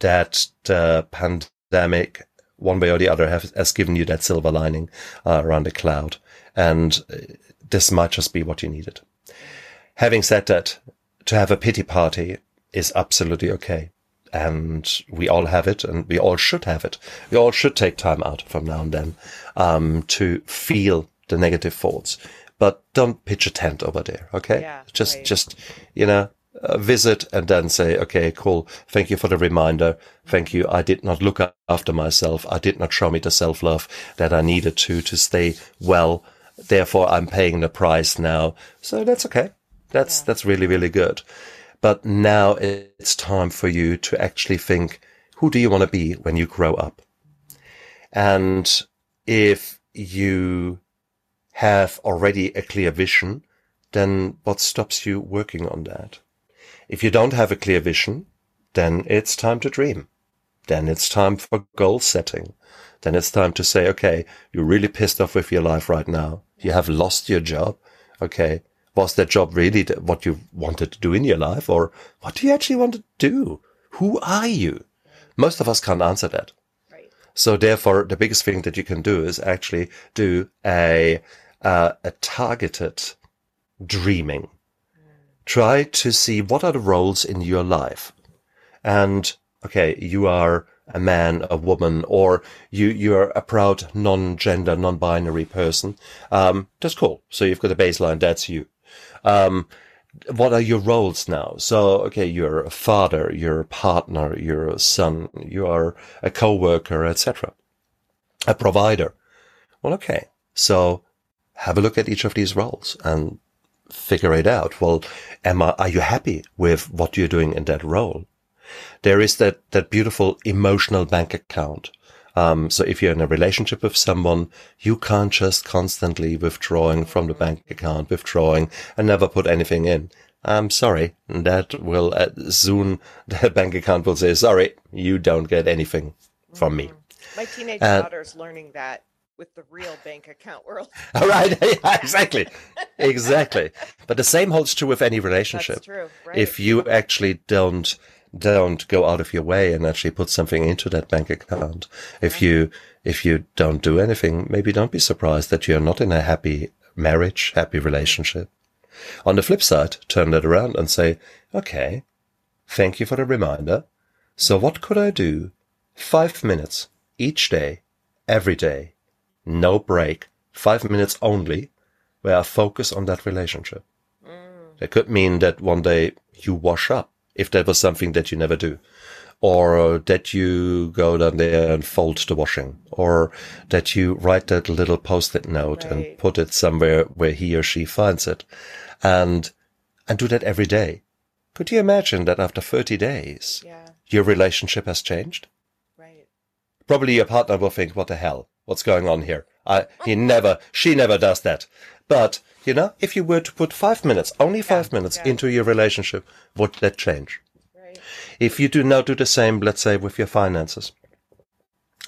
that the pandemic, one way or the other, have, has given you that silver lining uh, around the cloud. And this might just be what you needed. Having said that, to have a pity party is absolutely okay. And we all have it, and we all should have it. We all should take time out from now and then um, to feel the negative thoughts. But don't pitch a tent over there, okay? Yeah, just, right. just, you know, uh, visit and then say, okay, cool. Thank you for the reminder. Thank you. I did not look after myself. I did not show me the self-love that I needed to, to stay well. Therefore, I'm paying the price now. So that's okay. That's, yeah. that's really, really good. But now it's time for you to actually think, who do you want to be when you grow up? And if you have already a clear vision, then what stops you working on that? If you don't have a clear vision, then it's time to dream. Then it's time for goal setting. Then it's time to say, okay, you're really pissed off with your life right now. You have lost your job. Okay. Was that job really what you wanted to do in your life? Or what do you actually want to do? Who are you? Most of us can't answer that. Right. So therefore, the biggest thing that you can do is actually do a, uh, a targeted dreaming. Mm. Try to see what are the roles in your life. And okay, you are a man, a woman, or you, you're a proud non-gender, non-binary person. Um, that's cool. So you've got a baseline. That's you. Um, what are your roles now? So, okay, you're a father, you're a partner, you're a son, you are a coworker, et cetera, a provider. Well, okay. So have a look at each of these roles and figure it out. Well, Emma, are you happy with what you're doing in that role? There is that, that beautiful emotional bank account. Um, so if you're in a relationship with someone, you can't just constantly withdrawing from the bank account, withdrawing and never put anything in. I'm sorry. That will uh, soon, the bank account will say, sorry, you don't get anything from me. My teenage uh, daughter's learning that with the real bank account world. All right. Yeah, exactly. Exactly. But the same holds true with any relationship. That's true, right? If you actually don't, Don't go out of your way and actually put something into that bank account. If you, if you don't do anything, maybe don't be surprised that you're not in a happy marriage, happy relationship. On the flip side, turn that around and say, okay, thank you for the reminder. So what could I do? Five minutes each day, every day, no break, five minutes only, where I focus on that relationship. Mm. That could mean that one day you wash up, if that was something that you never do, or that you go down there and fold the washing, or that you write that little post-it note right. and put it somewhere where he or she finds it, and and do that every day. Could you imagine that after thirty days, yeah. your relationship has changed? Right. Probably your partner will think, what the hell? What's going on here? I, he never, she never does that. But, you know, if you were to put five minutes, only five yeah, minutes yeah. into your relationship, would that change? Right. If you do now do the same, let's say, with your finances,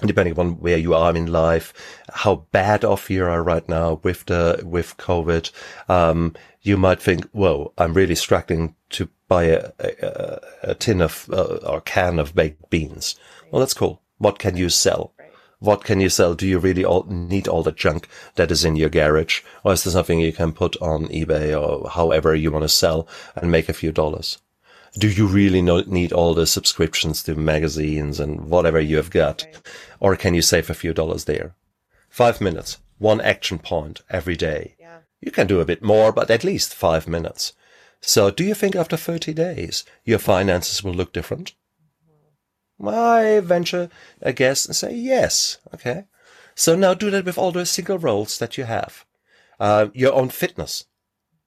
depending on where you are in life, how bad off you are right now with the, with COVID, um, you might think, whoa, I'm really struggling to buy a, a, a tin of, uh, or can of baked beans. Well, that's cool. What can you sell? What can you sell? Do you really all need all the junk that is in your garage? Or is there something you can put on eBay or however you want to sell and make a few dollars? Do you really need all the subscriptions to magazines and whatever you have got? Or can you save a few dollars there? Five minutes, one action point every day. Yeah. You can do a bit more, but at least five minutes. So do you think after thirty days, your finances will look different? I venture a guess and say yes. Okay. So now do that with all the single roles that you have. Uh, your own fitness.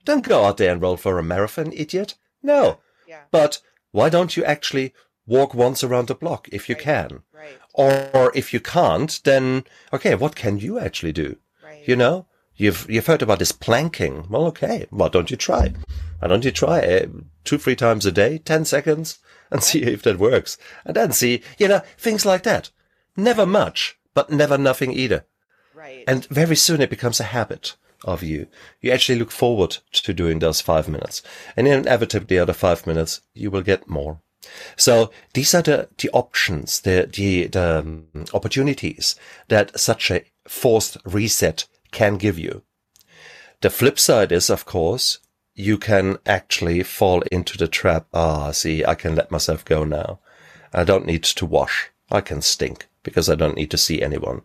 Don't go out there and roll for a marathon, idiot. No. Yeah. But why don't you actually walk once around the block if you right. can? Right. Or, or if you can't, then, okay, what can you actually do? Right. You know, you've you've heard about this planking. Well, okay, why don't you try? Why don't you try uh, two, three times a day, ten seconds? And see if that works. And then see, you know, things like that. Never much, but never nothing either. Right. And very soon it becomes a habit of you. You actually look forward to doing those five minutes. And inevitably, the other five minutes, you will get more. So these are the, the options, the, the, the um, opportunities that such a forced reset can give you. The flip side is, of course, you can actually fall into the trap. Ah, see, I can let myself go now. I don't need to wash. I can stink because I don't need to see anyone.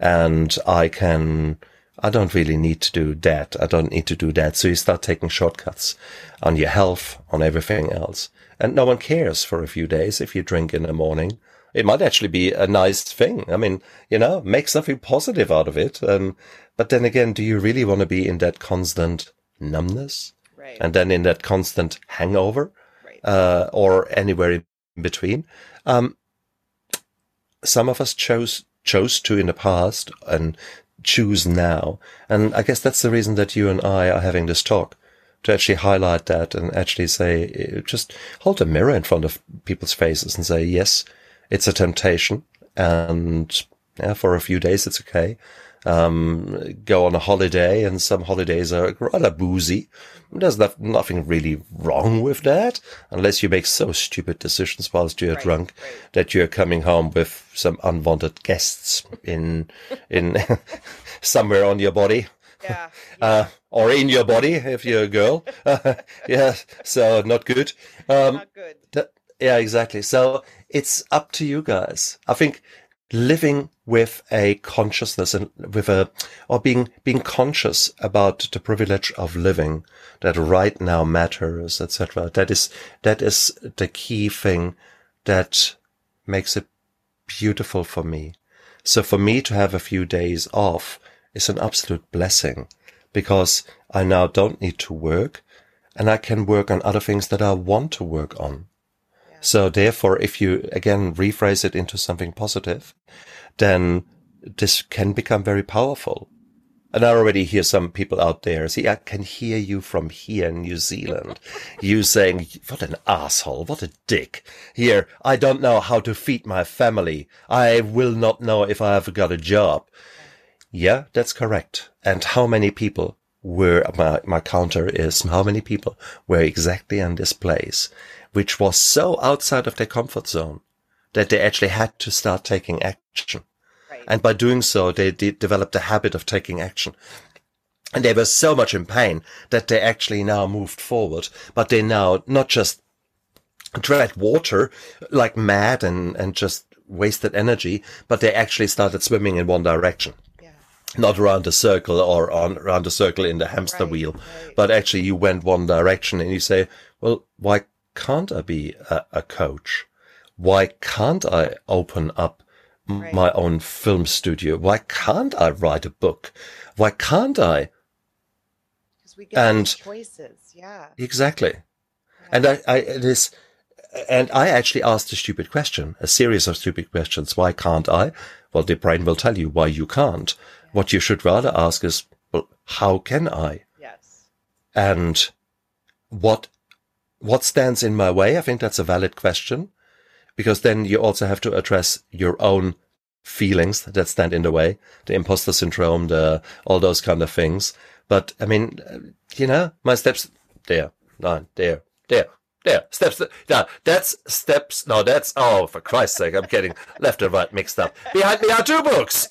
And I can, I don't really need to do that. I don't need to do that. So you start taking shortcuts on your health, on everything else. And no one cares for a few days if you drink in the morning. It might actually be a nice thing. I mean, you know, make something positive out of it. Um, but then again, do you really want to be in that constant numbness? Right. And then in that constant hangover, right. uh, or anywhere in between, um, some of us chose chose to in the past and choose now. And I guess that's the reason that you and I are having this talk, to actually highlight that and actually say, just hold a mirror in front of people's faces and say, yes, it's a temptation. And yeah, for a few days, it's okay. Um, go on a holiday, and some holidays are rather boozy. There's no, nothing really wrong with that, unless you make so stupid decisions whilst you're right, drunk right. that you're coming home with some unwanted guests in in somewhere on your body, yeah, yeah. Uh, or in your body if you're a girl. uh, yeah, so not good. Um, not good. Th- yeah, exactly. So it's up to you guys. I think living with a consciousness and with a, or being, being conscious about the privilege of living that right now matters, et cetera. That is, that is the key thing that makes it beautiful for me. So for me to have a few days off is an absolute blessing, because I now don't need to work and I can work on other things that I want to work on. So therefore, if you, again, rephrase it into something positive, then this can become very powerful. And I already hear some people out there. See, I can hear you from here in New Zealand. You saying, what an asshole, what a dick. Here, I don't know how to feed my family. I will not know if I have got a job. Yeah, that's correct. And how many people were, my, my counter is, how many people were exactly in this place, which was so outside of their comfort zone that they actually had to start taking action. Right. And by doing so, they de- developed a habit of taking action. And they were so much in pain that they actually now moved forward, but they now not just drank water like mad and, and just wasted energy, but they actually started swimming in one direction. Not around a circle or on around a circle in the hamster right, wheel, right. but actually you went one direction and you say, well, why can't I be a, a coach? Why can't I open up m- right. my own film studio? Why can't I write a book? Why can't I? Because we get and choices, yeah. Exactly. Yeah. And I, I this, and I actually asked a stupid question, a series of stupid questions. Why can't I? Well, the brain will tell you why you can't. What you should rather ask is, well, how can I? Yes. And what what stands in my way? I think that's a valid question, because then you also have to address your own feelings that stand in the way, the imposter syndrome, the all those kind of things. But I mean, you know, my steps there, nine, there, there, there, steps. Now that's steps. No, that's, oh, for Christ's sake, I'm getting left and right mixed up. Behind me are two books.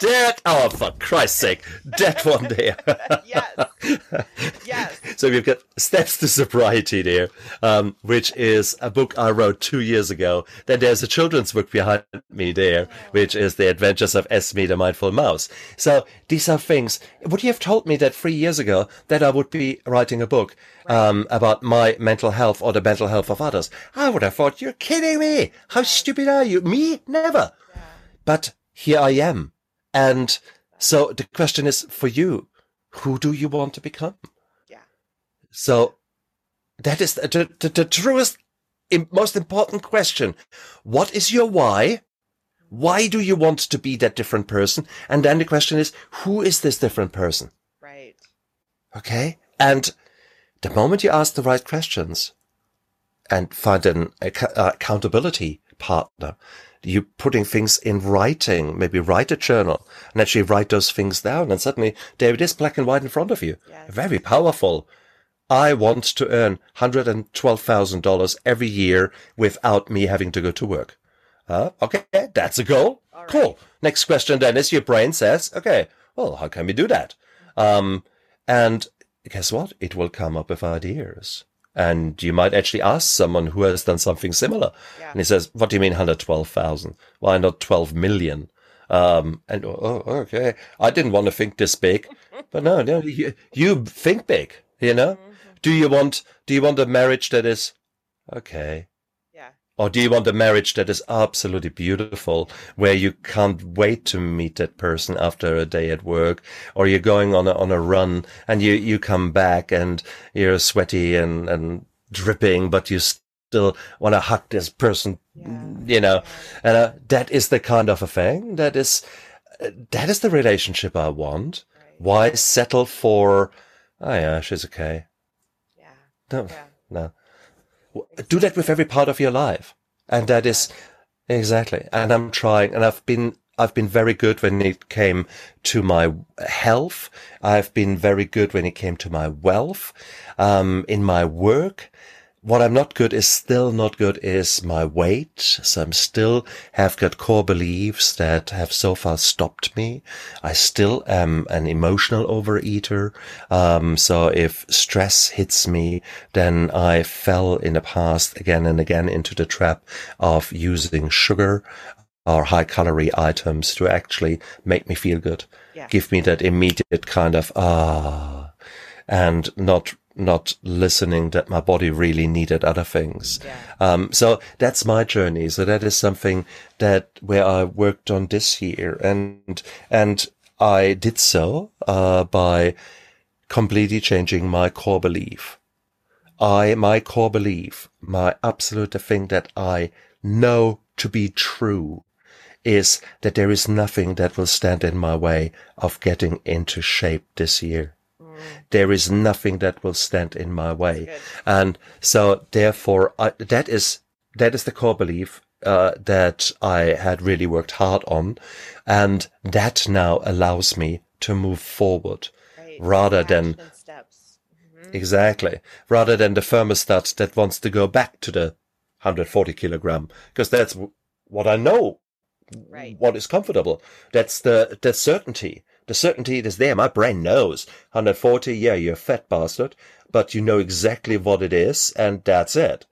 That, oh, for Christ's sake, that one there. Yes. Yes. So we've got Steps to Sobriety there, um, which is a book I wrote two years ago. Then there's a children's book behind me there, which is The Adventures of Esme, the Mindful Mouse. So these are things, would you have told me that three years ago that I would be writing a book um, about my mental health or the mental health of others? I would have thought, you're kidding me. How stupid are you? Me? Never. Yeah. But here I am. And so the question is for you, who do you want to become? So that is the, the, the truest, most important question. What is your why? Why do you want to be that different person? And then the question is, who is this different person? Right. Okay. And the moment you ask the right questions and find an ac- accountability partner, you putting things in writing, maybe write a journal and actually write those things down. And suddenly there it is, black and white in front of you. Yes. Very powerful. I want to earn one hundred twelve thousand dollars every year without me having to go to work. Uh, okay, that's a goal. All cool. Right. Next question then is your brain says, okay, well, how can we do that? Um, and guess what? It will come up with ideas. And you might actually ask someone who has done something similar. Yeah. And he says, what do you mean one hundred twelve thousand? Why not twelve million? Um, and, oh, okay. I didn't want to think this big. But no, no, you, you think big, you know? Mm-hmm. Do you want, do you want a marriage that is okay? Yeah. Or do you want a marriage that is absolutely beautiful, where you can't wait to meet that person after a day at work, or you're going on a, on a run and you, you come back and you're sweaty and, and dripping, but you still want to hug this person, yeah. you know, and uh, that is the kind of a thing that is, uh, that is the relationship I want. Right. Why settle for, oh yeah, she's okay. No, yeah. no. Exactly. Do that with every part of your life. And that is exactly. And I'm trying, and I've been, I've been very good when it came to my health. I've been very good when it came to my wealth, um, in my work. What I'm not good is still not good is my weight. So I'm still have got core beliefs that have so far stopped me. I still am an emotional overeater. Um, so if stress hits me, then I fell in the past again and again into the trap of using sugar or high calorie items to actually make me feel good. Yeah. Give me that immediate kind of, ah, and not not listening that my body really needed other things. Yeah. Um, so that's my journey. So that is something that where I worked on this year, and, and I did so, uh, by completely changing my core belief. I, my core belief, my absolute thing that I know to be true is that there is nothing that will stand in my way of getting into shape this year. There is nothing that will stand in my way. And so therefore, I, that is that is the core belief uh, that I had really worked hard on. And that now allows me to move forward right. rather yeah, than steps. Mm-hmm. Exactly. Rather than the thermostat that wants to go back to the one hundred forty kilogram, because that's what I know, right. what is comfortable. That's the, the certainty. The certainty is there. My brain knows. one hundred forty, yeah, you're a fat bastard, but you know exactly what it is, and that's it.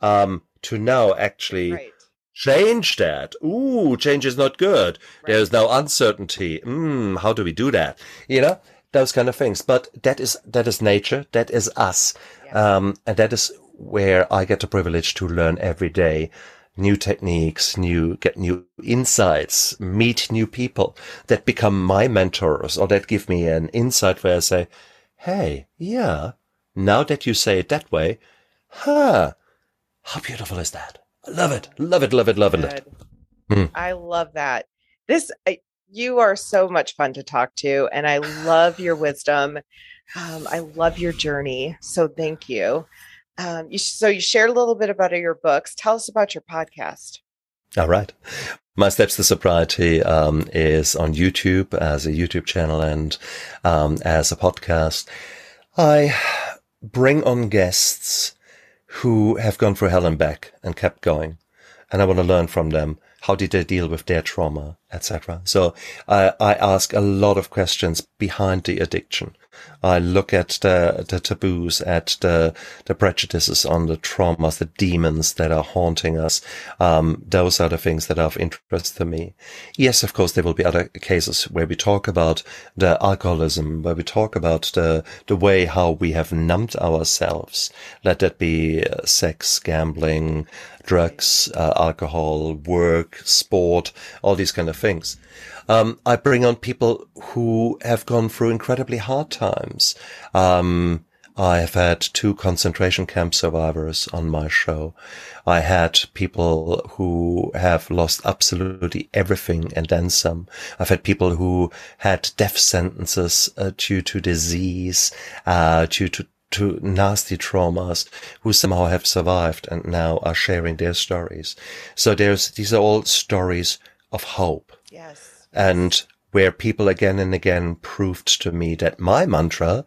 Um, to now actually right. change that. Ooh, change is not good. Right. There is now uncertainty. Mm, how do we do that? You know, those kind of things. But that is that is nature. That is us. Yeah. Um, and that is where I get the privilege to learn every day. New techniques, new, get new insights, meet new people that become my mentors or that give me an insight where I say, hey, yeah, now that you say it that way, huh, how beautiful is that? I love it. Love it. Love it. Love it. Love it. Mm. I love that. This, I, you are so much fun to talk to, and I love your wisdom. Um, I love your journey. So thank you. Um, you, so you shared a little bit about your books. Tell us about your podcast. All right. My Steps to Sobriety um, is on YouTube as a YouTube channel and um, as a podcast. I bring on guests who have gone through hell and back and kept going. And I want to learn from them. How did they deal with their trauma, et cetera. So I, I ask a lot of questions behind the addiction. I look at the, the taboos, at the, the prejudices on the traumas, the demons that are haunting us. Um, those are the things that are of interest to me. Yes, of course, there will be other cases where we talk about the alcoholism, where we talk about the, the way how we have numbed ourselves. Let that be sex, gambling, drugs, uh, alcohol, work, sport, all these kind of things. Um, I bring on people who have gone through incredibly hard times. Um, I have had two concentration camp survivors on my show. I had people who have lost absolutely everything and then some. I've had people who had death sentences uh, due to disease, uh, due to to nasty traumas, who somehow have survived and now are sharing their stories. So there's, these are all stories of hope. Yes. And where people again and again proved to me that my mantra,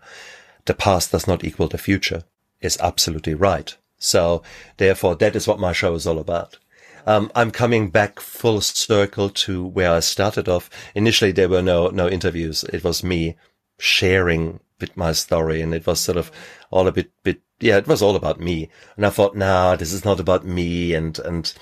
the past does not equal the future, is absolutely right. So therefore, that is what my show is all about. Um, I'm coming back full circle to where I started off. Initially, there were no, no interviews. It was me sharing with my story, and it was sort of all a bit, bit, yeah, it was all about me. And I thought, nah, this is not about me, and and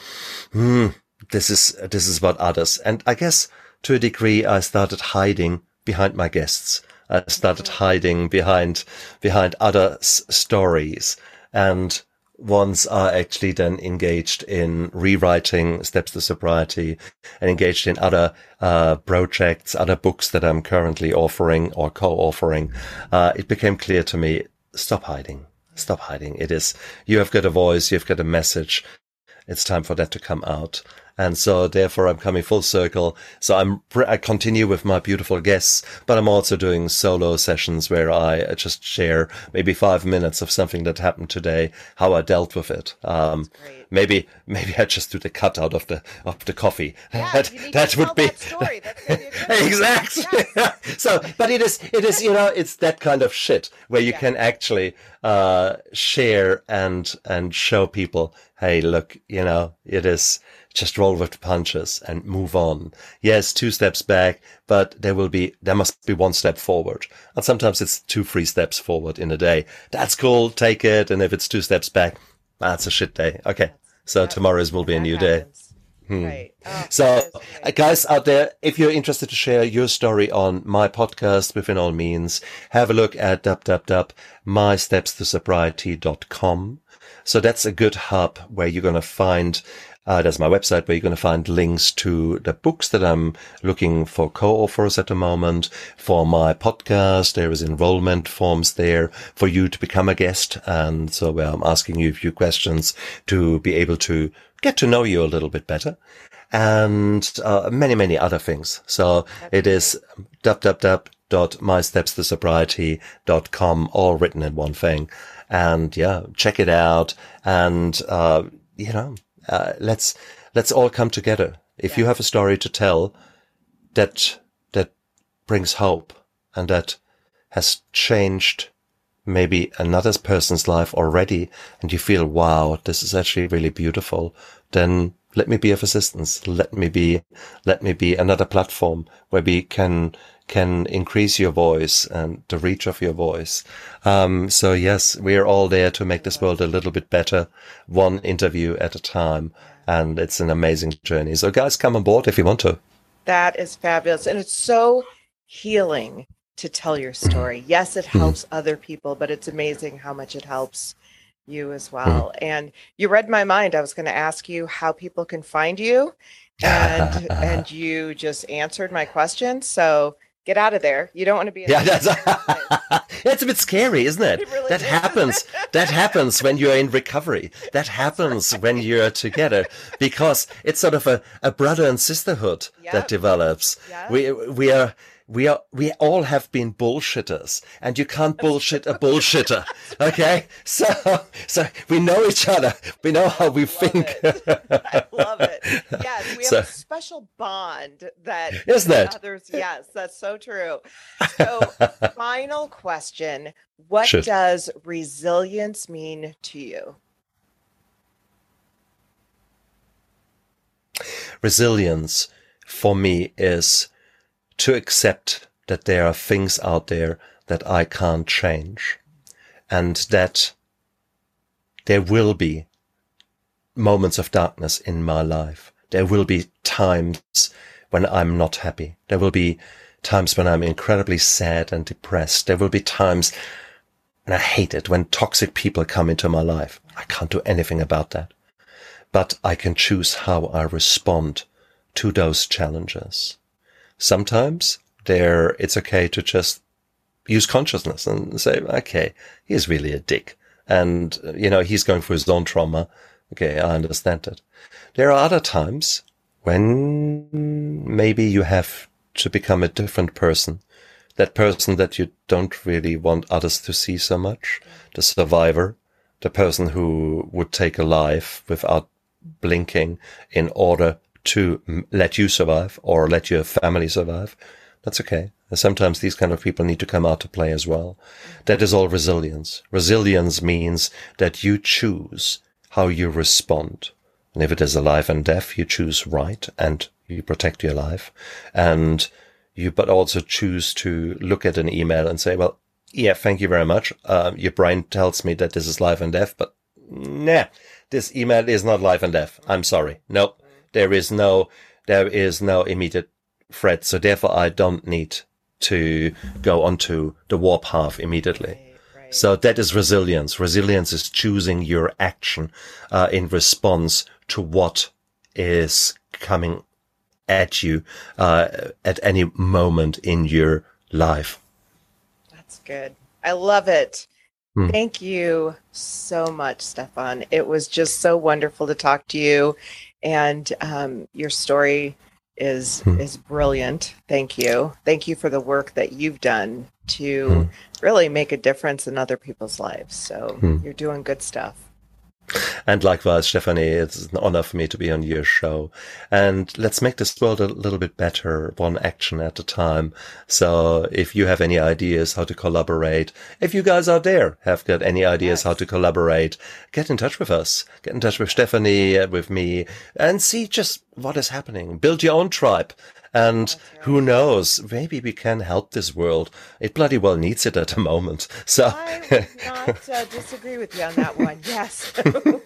hmm, this is this is about others. And I guess to a degree, I started hiding behind my guests. I started hiding behind behind others' stories. And once I actually then engaged in rewriting Steps to Sobriety and engaged in other uh, projects, other books that I'm currently offering or co-offering, uh, it became clear to me, stop hiding, stop hiding. It is, you have got a voice, you've got a message. It's time for that to come out. And so therefore I'm coming full circle. So I'm, I continue with my beautiful guests, but I'm also doing solo sessions where I just share maybe five minutes of something that happened today, how I dealt with it. Um, maybe, maybe I just do the cut out of the, of the coffee. Yeah, that, you need that to would tell be that story. That's exactly. Yes. So, but it is, it is, you know, it's that kind of shit where you yeah. can actually, uh, share and, and show people, hey, look, you know, it is, just roll with the punches and move on. Yes, two steps back, but there will be, there must be one step forward. And sometimes it's two, three steps forward in a day. That's cool. Take it. And if it's two steps back, that's a shit day. Okay. So tomorrow's will be a new day. Hmm. Right. Oh, so uh, guys out there, if you're interested to share your story on my podcast, Within All Means, have a look at w w w dot my steps to sobriety dot com. So that's a good hub where you're going to find Uh, there's my website where you're going to find links to the books that I'm looking for co-authors at the moment. For my podcast, there is enrollment forms there for you to become a guest. And so where I'm asking you a few questions to be able to get to know you a little bit better, and uh, many, many other things. So That's it is w w w dot my steps to sobriety dot com, all written in one thing. And yeah, check it out. And, uh, you know, Uh, let's, let's all come together. If yeah. you have a story to tell that, that brings hope and that has changed maybe another person's life already, and you feel, wow, this is actually really beautiful, then let me be of assistance. Let me be, let me be another platform where we can, can increase your voice and the reach of your voice. Um, so yes, we are all there to make this world a little bit better, one interview at a time. And it's an amazing journey. So guys, come on board if you want to. That is fabulous. And it's so healing to tell your story. Yes, it helps other people, but it's amazing how much it helps you as well. And you read my mind. I was going to ask you how people can find you, and and you just answered my question. So get out of there. You don't want to be in yeah, that's, that's a bit scary, isn't it? It really that is. happens. That happens when you're in recovery. That happens when you're together, because it's sort of a, a brother and sisterhood yep. that develops. Yep. We we are we are, we all have been bullshitters, and you can't bullshit a bullshitter. Okay. So, so we know each other. We know how we I think. I love it. Yes. We so, have a special bond that isn't it? Others. Yes. That's so true. So final question. What Shit. does resilience mean to you? Resilience for me is to accept that there are things out there that I can't change, and that there will be moments of darkness in my life. There will be times when I'm not happy. There will be times when I'm incredibly sad and depressed. There will be times, and I hate it, when toxic people come into my life. I can't do anything about that. But I can choose how I respond to those challenges. Sometimes there, it's okay to just use consciousness and say, okay, he's really a dick. And, you know, he's going through his own trauma. Okay, I understand it. There are other times when maybe you have to become a different person, that person that you don't really want others to see so much, the survivor, the person who would take a life without blinking in order to let you survive or let your family survive. That's okay. Sometimes these kind of people need to come out to play as well. That is all resilience. Resilience means that you choose how you respond. And if it is a life and death, you choose right and you protect your life. And you, but also choose to look at an email and say, well, yeah, thank you very much. Um, your brain tells me that this is life and death, but nah, this email is not life and death. I'm sorry. Nope. There is no, there is no immediate threat. So therefore I don't need to go onto the warp path immediately. Right, right. So that is resilience. Resilience is choosing your action, uh, in response to what is coming at you, uh, at any moment in your life. That's good. I love it. Hmm. Thank you so much, Stefan. It was just so wonderful to talk to you. And um, your story is hmm. is brilliant. Thank you. Thank you for the work that you've done to hmm. really make a difference in other people's lives. So hmm. you're doing good stuff. And likewise, Stephanie, it's an honor for me to be on your show. And let's make this world a little bit better, one action at a time. So if you have any ideas how to collaborate, if you guys out there have got any ideas yes. how to collaborate, get in touch with us. Get in touch with Stephanie, with me, and see just what is happening. Build your own tribe. And who knows, maybe we can help this world. It bloody well needs it at the moment. So I would not uh, disagree with you on that one. Yes,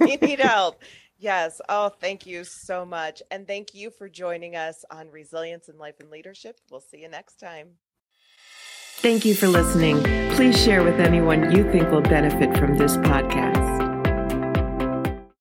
we need help. Yes. Oh, thank you so much. And thank you for joining us on Resilience in Life and Leadership. We'll see you next time. Thank you for listening. Please share with anyone you think will benefit from this podcast.